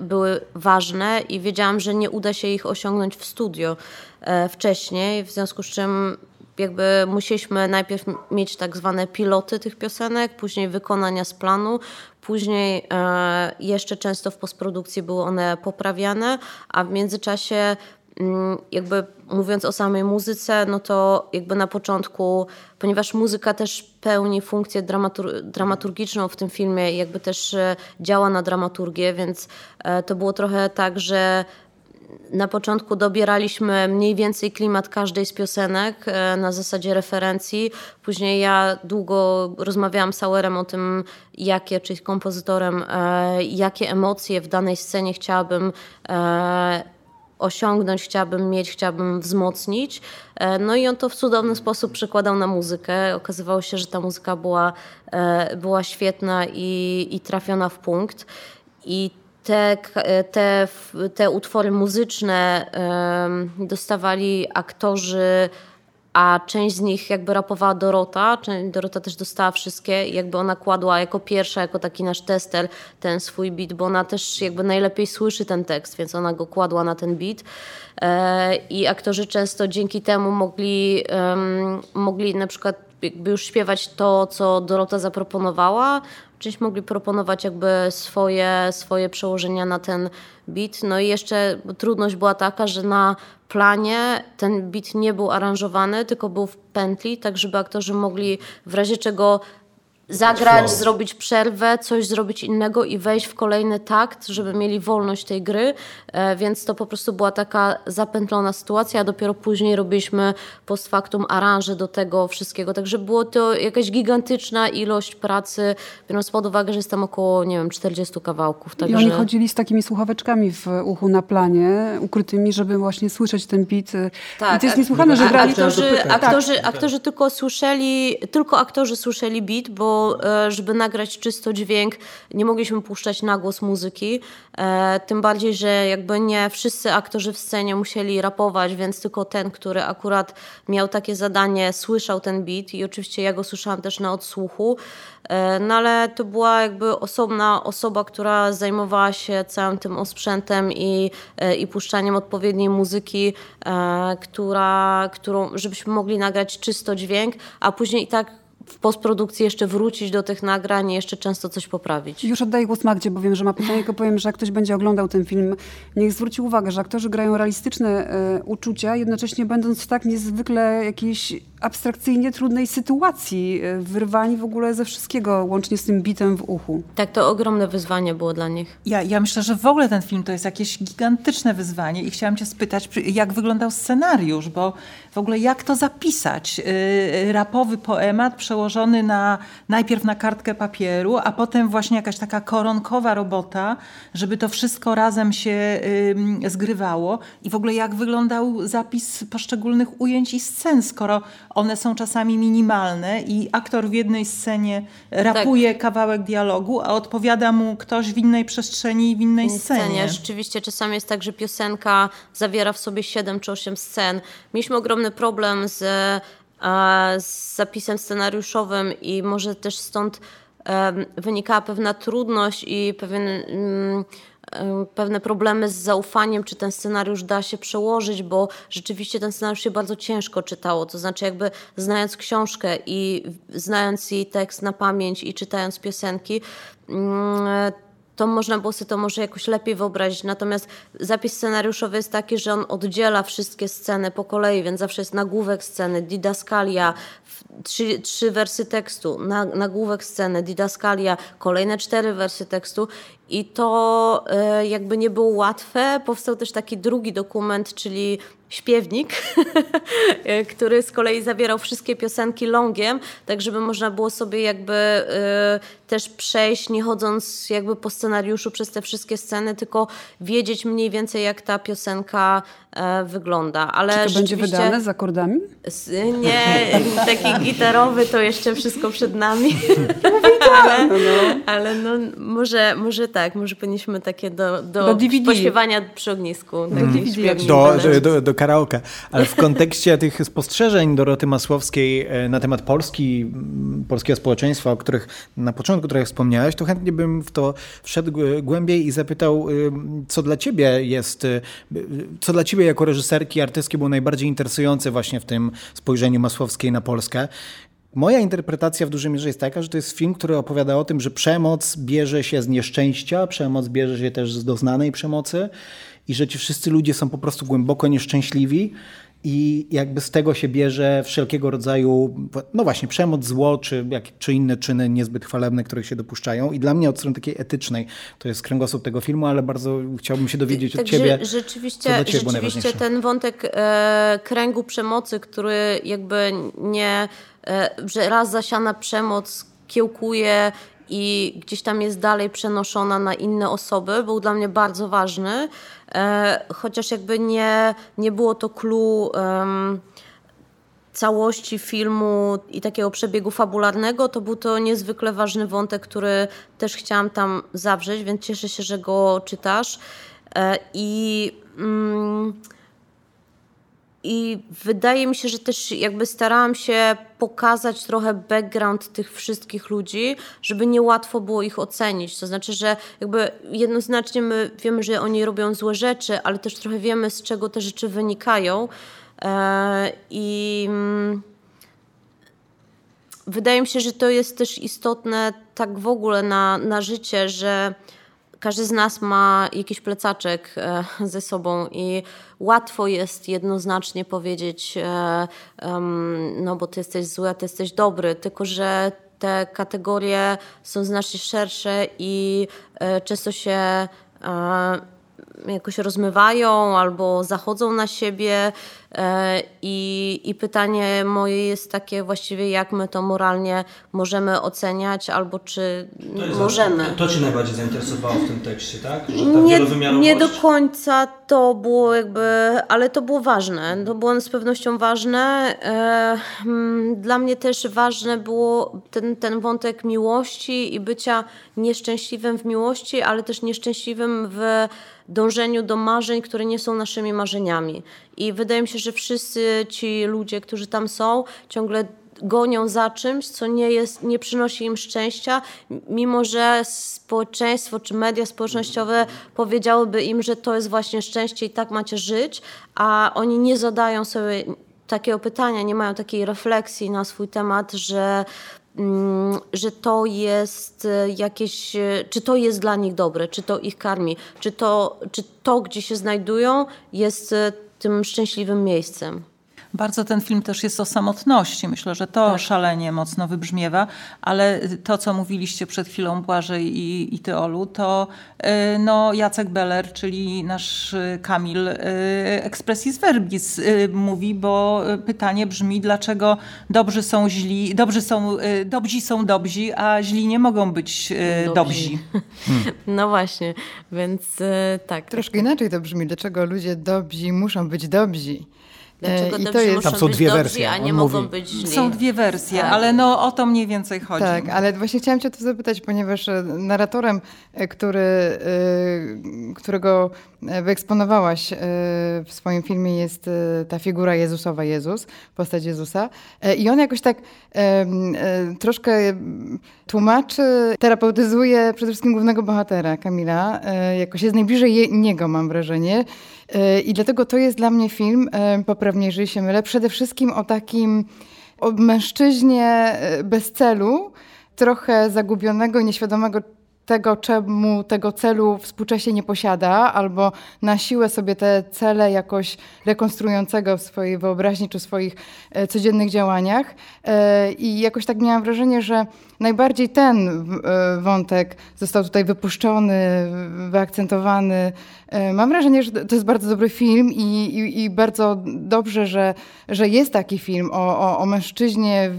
były ważne i wiedziałam, że nie uda się ich osiągnąć w studio wcześniej, w związku z czym jakby musieliśmy najpierw mieć tak zwane piloty tych piosenek, później wykonania z planu, później e, jeszcze często w postprodukcji były one poprawiane, a w międzyczasie jakby mówiąc o samej muzyce, no to jakby na początku, ponieważ muzyka też pełni funkcję dramatur- dramaturgiczną w tym filmie i jakby też działa na dramaturgię, więc e, to było trochę tak, że na początku dobieraliśmy mniej więcej klimat każdej z piosenek na zasadzie referencji. Później ja długo rozmawiałam z Auerem o tym, jakie, czyli kompozytorem, jakie emocje w danej scenie chciałabym osiągnąć, chciałabym mieć, chciałabym wzmocnić. No i on to w cudowny sposób przekładał na muzykę. Okazywało się, że ta muzyka była, była świetna i, i trafiona w punkt. I Te, te, te utwory muzyczne um, dostawali aktorzy, a część z nich jakby rapowała Dorota. Dorota też dostała wszystkie i jakby ona kładła jako pierwsza, jako taki nasz tester ten swój beat, bo ona też jakby najlepiej słyszy ten tekst, więc ona go kładła na ten beat. E, I aktorzy często dzięki temu mogli, um, mogli na przykład jakby już śpiewać to, co Dorota zaproponowała. Część mogli proponować jakby swoje, swoje przełożenia na ten beat. No i jeszcze trudność była taka, że na planie ten beat nie był aranżowany, tylko był w pętli, tak żeby aktorzy mogli w razie czego zagrać, zrobić przerwę, coś zrobić innego i wejść w kolejny takt, żeby mieli wolność tej gry, e, więc to po prostu była taka zapętlona sytuacja, a dopiero później robiliśmy post factum aranże do tego wszystkiego, także było to jakaś gigantyczna ilość pracy, biorąc pod uwagę, że jest tam około, nie wiem, czterdziestu kawałków. Także... I oni chodzili z takimi słuchaweczkami w uchu na planie, ukrytymi, żeby właśnie słyszeć ten beat. Tak, i to jest niesłychane, że grali... Aktorzy, aktorzy, aktorzy, aktorzy tylko słyszeli, tylko aktorzy słyszeli beat, bo bo żeby nagrać czysto dźwięk, nie mogliśmy puszczać na głos muzyki. Tym bardziej, że jakby nie wszyscy aktorzy w scenie musieli rapować, więc tylko ten, który akurat miał takie zadanie, słyszał ten beat i oczywiście ja go słyszałam też na odsłuchu. No ale to była jakby osobna osoba, która zajmowała się całym tym osprzętem i, i puszczaniem odpowiedniej muzyki, która, którą, żebyśmy mogli nagrać czysto dźwięk, a później i tak w postprodukcji jeszcze wrócić do tych nagrań i jeszcze często coś poprawić. Już oddaję głos Magdzie, bo wiem, że ma pytanie, tylko powiem, że jak ktoś będzie oglądał ten film, niech zwróci uwagę, że aktorzy grają realistyczne y, uczucia, jednocześnie będąc w tak niezwykle jakiejś abstrakcyjnie trudnej sytuacji, y, wyrwani w ogóle ze wszystkiego, łącznie z tym bitem w uchu. Tak, to ogromne wyzwanie było dla nich. Ja, ja myślę, że w ogóle ten film to jest jakieś gigantyczne wyzwanie i chciałam cię spytać, jak wyglądał scenariusz, bo w ogóle jak to zapisać? Y, rapowy poemat przełożony na, najpierw na kartkę papieru, a potem właśnie jakaś taka koronkowa robota, żeby to wszystko razem się y, zgrywało. I w ogóle jak wyglądał zapis poszczególnych ujęć i scen, skoro one są czasami minimalne i aktor w jednej scenie rapuje tak. kawałek dialogu, a odpowiada mu ktoś w innej przestrzeni i w innej scenie. scenie. Rzeczywiście czasami jest tak, że piosenka zawiera w sobie siedem czy osiem scen. Mieliśmy ogromny problem z z zapisem scenariuszowym i może też stąd um, wynikała pewna trudność i pewien, um, um, pewne problemy z zaufaniem, czy ten scenariusz da się przełożyć, bo rzeczywiście ten scenariusz się bardzo ciężko czytało, to znaczy jakby znając książkę i znając jej tekst na pamięć i czytając piosenki, um, to można było sobie to może jakoś lepiej wyobrazić. Natomiast zapis scenariuszowy jest taki, że on oddziela wszystkie sceny po kolei, więc zawsze jest nagłówek sceny, didaskalia, trzy, trzy wersy tekstu, nagłówek sceny, didaskalia, kolejne cztery wersy tekstu. I to jakby nie było łatwe. Powstał też taki drugi dokument, czyli śpiewnik, który z kolei zawierał wszystkie piosenki longiem, tak żeby można było sobie jakby też przejść, nie chodząc jakby po scenariuszu przez te wszystkie sceny, tylko wiedzieć mniej więcej, jak ta piosenka wygląda. Ale czy to będzie wydane z akordami? Nie, taki gitarowy to jeszcze wszystko przed nami. ale, ale no może, może tak. Tak, może powinniśmy takie do, do, do pośpiewania przy ognisku. Tak, do, do, do karaoke. Ale w kontekście tych spostrzeżeń Doroty Masłowskiej na temat Polski, polskiego społeczeństwa, o których na początku trochę wspomniałeś, to chętnie bym w to wszedł głębiej i zapytał, co dla ciebie jest, co dla ciebie jako reżyserki artystki było najbardziej interesujące właśnie w tym spojrzeniu Masłowskiej na Polskę. Moja interpretacja w dużej mierze jest taka, że to jest film, który opowiada o tym, że przemoc bierze się z nieszczęścia, przemoc bierze się też z doznanej przemocy i że ci wszyscy ludzie są po prostu głęboko nieszczęśliwi i jakby z tego się bierze wszelkiego rodzaju, no właśnie, przemoc, zło czy, jak, czy inne czyny niezbyt chwalebne, których się dopuszczają. I dla mnie od strony takiej etycznej to jest kręgosłup tego filmu, ale bardzo chciałbym się dowiedzieć tak, od ciebie, rzeczywiście, co dla ciebie było najważniejsze. Rzeczywiście ten wątek e, kręgu przemocy, który jakby nie... że raz zasiana przemoc kiełkuje i gdzieś tam jest dalej przenoszona na inne osoby, był dla mnie bardzo ważny, chociaż jakby nie, nie było to clue um, całości filmu i takiego przebiegu fabularnego, to był to niezwykle ważny wątek, który też chciałam tam zawrzeć, więc cieszę się, że go czytasz. I... Mm, I wydaje mi się, że też jakby starałam się pokazać trochę background tych wszystkich ludzi, żeby niełatwo było ich ocenić. To znaczy, że jakby jednoznacznie my wiemy, że oni robią złe rzeczy, ale też trochę wiemy, z czego te rzeczy wynikają. I wydaje mi się, że to jest też istotne tak w ogóle na, na życie, że każdy z nas ma jakiś plecaczek ze sobą i łatwo jest jednoznacznie powiedzieć, no bo ty jesteś zły, a ty jesteś dobry, tylko że te kategorie są znacznie szersze i często się jakoś rozmywają albo zachodzą na siebie I, i pytanie moje jest takie właściwie, jak my to moralnie możemy oceniać, albo czy to jest, możemy. To Cię najbardziej zainteresowało w tym tekście, tak? Że ta nie, wielowymiarowość... nie do końca to było jakby, ale to było ważne. To było z pewnością ważne. Dla mnie też ważne było ten, ten wątek miłości i bycia nieszczęśliwym w miłości, ale też nieszczęśliwym w dążeniu do marzeń, które nie są naszymi marzeniami. I wydaje mi się, że wszyscy ci ludzie, którzy tam są, ciągle gonią za czymś, co nie jest, nie przynosi im szczęścia, mimo że społeczeństwo czy media społecznościowe powiedziałyby im, że to jest właśnie szczęście i tak macie żyć, a oni nie zadają sobie takiego pytania, nie mają takiej refleksji na swój temat, że że to jest jakieś, czy to jest dla nich dobre, czy to ich karmi, czy to, czy to gdzie się znajdują, jest tym szczęśliwym miejscem. Bardzo ten film też jest o samotności. Myślę, że to tak. Szalenie mocno wybrzmiewa, ale to, co mówiliście przed chwilą, Błażej i, i Ty, Olu, to yy, no, Jacek Beller, czyli nasz y, Kamil, y, expressis verbis y, mówi, bo pytanie brzmi, dlaczego dobrzy są źli, dobrzy są, y, dobrzy są dobrzy, a źli nie mogą być y, dobrzy. Hmm. No właśnie, więc y, tak. Troszkę inaczej to brzmi, dlaczego ludzie dobrzy muszą być dobrzy. Dlaczego I to jest... Tam są dwie dobrzy, wersje. A nie mogą mówi. Być źli. Są dwie wersje, ale no o to mniej więcej chodzi. Tak, ale właśnie chciałam Cię o to zapytać, ponieważ narratorem, który, którego wyeksponowałaś w swoim filmie, jest ta figura Jezusowa, Jezus, postać Jezusa. I on jakoś tak troszkę tłumaczy, terapeutyzuje przede wszystkim głównego bohatera, Kamila. Jakoś jest najbliżej je- niego, mam wrażenie. I dlatego to jest dla mnie film, poprawnie, jeżeli się mylę, przede wszystkim o takim o mężczyźnie bez celu, trochę zagubionego i nieświadomego tego, czemu tego celu współcześnie nie posiada, albo na siłę sobie te cele jakoś rekonstruującego w swojej wyobraźni czy w swoich codziennych działaniach. I jakoś tak miałam wrażenie, że najbardziej ten wątek został tutaj wypuszczony, wyakcentowany. Mam wrażenie, że to jest bardzo dobry film i, i, i bardzo dobrze, że, że jest taki film o, o, o mężczyźnie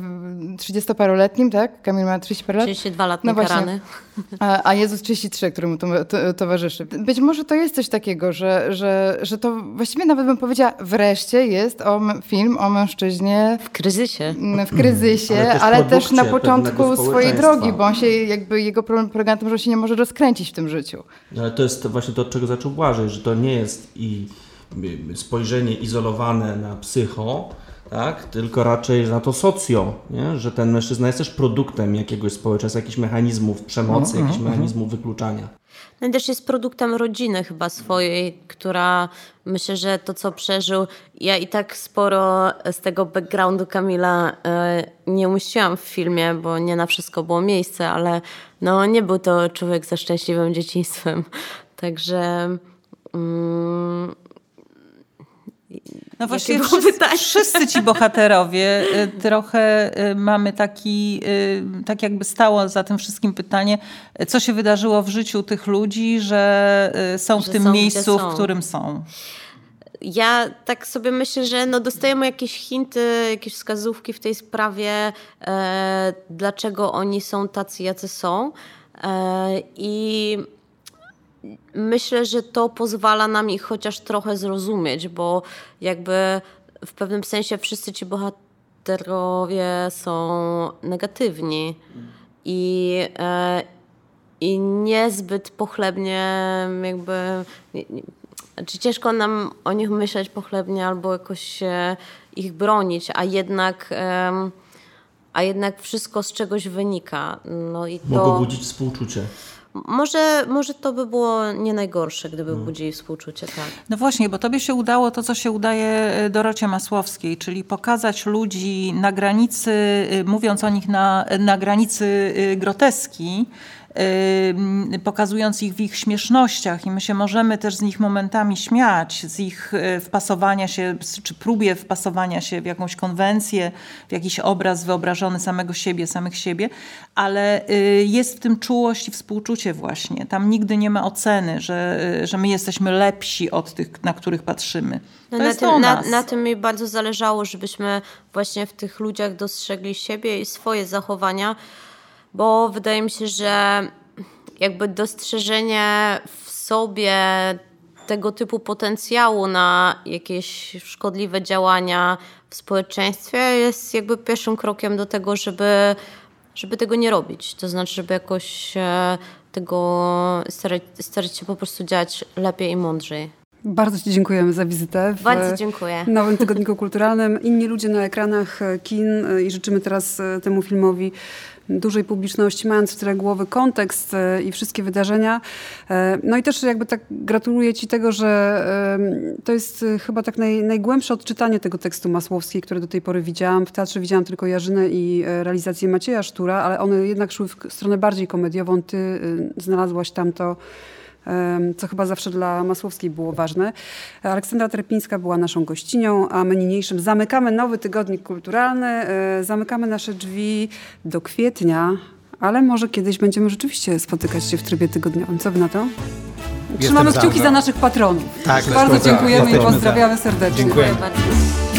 trzydziestoparoletnim, tak? Kamil ma trzydzieści parę lat? trzydzieści dwa lata no karany. A, a Jezus trzydzieści trzy, któremu to, to, towarzyszy. Być może to jest coś takiego, że, że, że to właściwie nawet bym powiedziała, wreszcie jest o m- film o mężczyźnie... W kryzysie. W kryzysie, ale też, ale też na początku swojej drogi, bo on się jakby jego problem polega na tym, że on się nie może rozkręcić w tym życiu. Ale to jest właśnie to, od czego zaczął Błażej, że to nie jest i spojrzenie izolowane na psycho, tak, tylko raczej na to socjo, nie? Że ten mężczyzna jest też produktem jakiegoś społeczeństwa, jakichś mechanizmów przemocy, mm-hmm, jakichś mm-hmm. mechanizmów wykluczania. No i też jest produktem rodziny chyba swojej, która myślę, że to co przeżył, ja i tak sporo z tego backgroundu Kamila nie umieściłam w filmie, bo nie na wszystko było miejsce, ale no nie był to człowiek ze szczęśliwym dzieciństwem. Także... Mm, no właśnie wszyscy, wszyscy ci bohaterowie trochę mamy taki, tak jakby stało za tym wszystkim pytanie, co się wydarzyło w życiu tych ludzi, że są że w tym są, miejscu, w którym są. Ja tak sobie myślę, że no dostajemy jakieś hinty, jakieś wskazówki w tej sprawie, e, dlaczego oni są tacy, jacy są. E, i myślę, że to pozwala nam ich chociaż trochę zrozumieć, bo jakby w pewnym sensie wszyscy ci bohaterowie są negatywni i, i niezbyt pochlebnie jakby... Znaczy ciężko nam o nich myśleć pochlebnie albo jakoś ich bronić, a jednak... A jednak wszystko z czegoś wynika. No i to... Mogą budzić współczucie. Może, może to by było nie najgorsze, gdyby no. budzili współczucie, tak. No właśnie, bo tobie się udało to, co się udaje Dorocie Masłowskiej, czyli pokazać ludzi na granicy, mówiąc o nich na, na granicy groteski, pokazując ich w ich śmiesznościach, i my się możemy też z nich momentami śmiać, z ich wpasowania się, czy próbie wpasowania się w jakąś konwencję, w jakiś obraz wyobrażony samego siebie, samych siebie, ale jest w tym czułość i współczucie właśnie. Tam nigdy nie ma oceny, że, że my jesteśmy lepsi od tych, na których patrzymy. No to na, jest tym, to o nas. Na, na tym mi bardzo zależało, żebyśmy właśnie w tych ludziach dostrzegli siebie i swoje zachowania, bo wydaje mi się, że jakby dostrzeżenie w sobie tego typu potencjału na jakieś szkodliwe działania w społeczeństwie jest jakby pierwszym krokiem do tego, żeby, żeby tego nie robić. To znaczy, żeby jakoś tego starać, starać się po prostu działać lepiej i mądrzej. Bardzo Ci dziękujemy za wizytę w Bardzo dziękuję. Nowym Tygodniku Kulturalnym. Inni ludzie na ekranach kin i życzymy teraz temu filmowi dużej publiczności, mając w tyle głowy kontekst i wszystkie wydarzenia. No i też jakby tak gratuluję Ci tego, że to jest chyba tak naj, najgłębsze odczytanie tego tekstu Masłowskiej, które do tej pory widziałam. W teatrze widziałam tylko Jarzynę i realizację Macieja Sztura, ale one jednak szły w stronę bardziej komediową. Ty znalazłaś tam to, co chyba zawsze dla Masłowskiej było ważne. Aleksandra Terpińska była naszą gościnią, a my niniejszym zamykamy nowy Tygodnik Kulturalny, zamykamy nasze drzwi do kwietnia, ale może kiedyś będziemy rzeczywiście spotykać się w trybie tygodniowym. Co wy na to? Trzymamy kciuki za naszych patronów. Tak, bardzo dziękujemy i pozdrawiamy serdecznie. Dziękuję bardzo.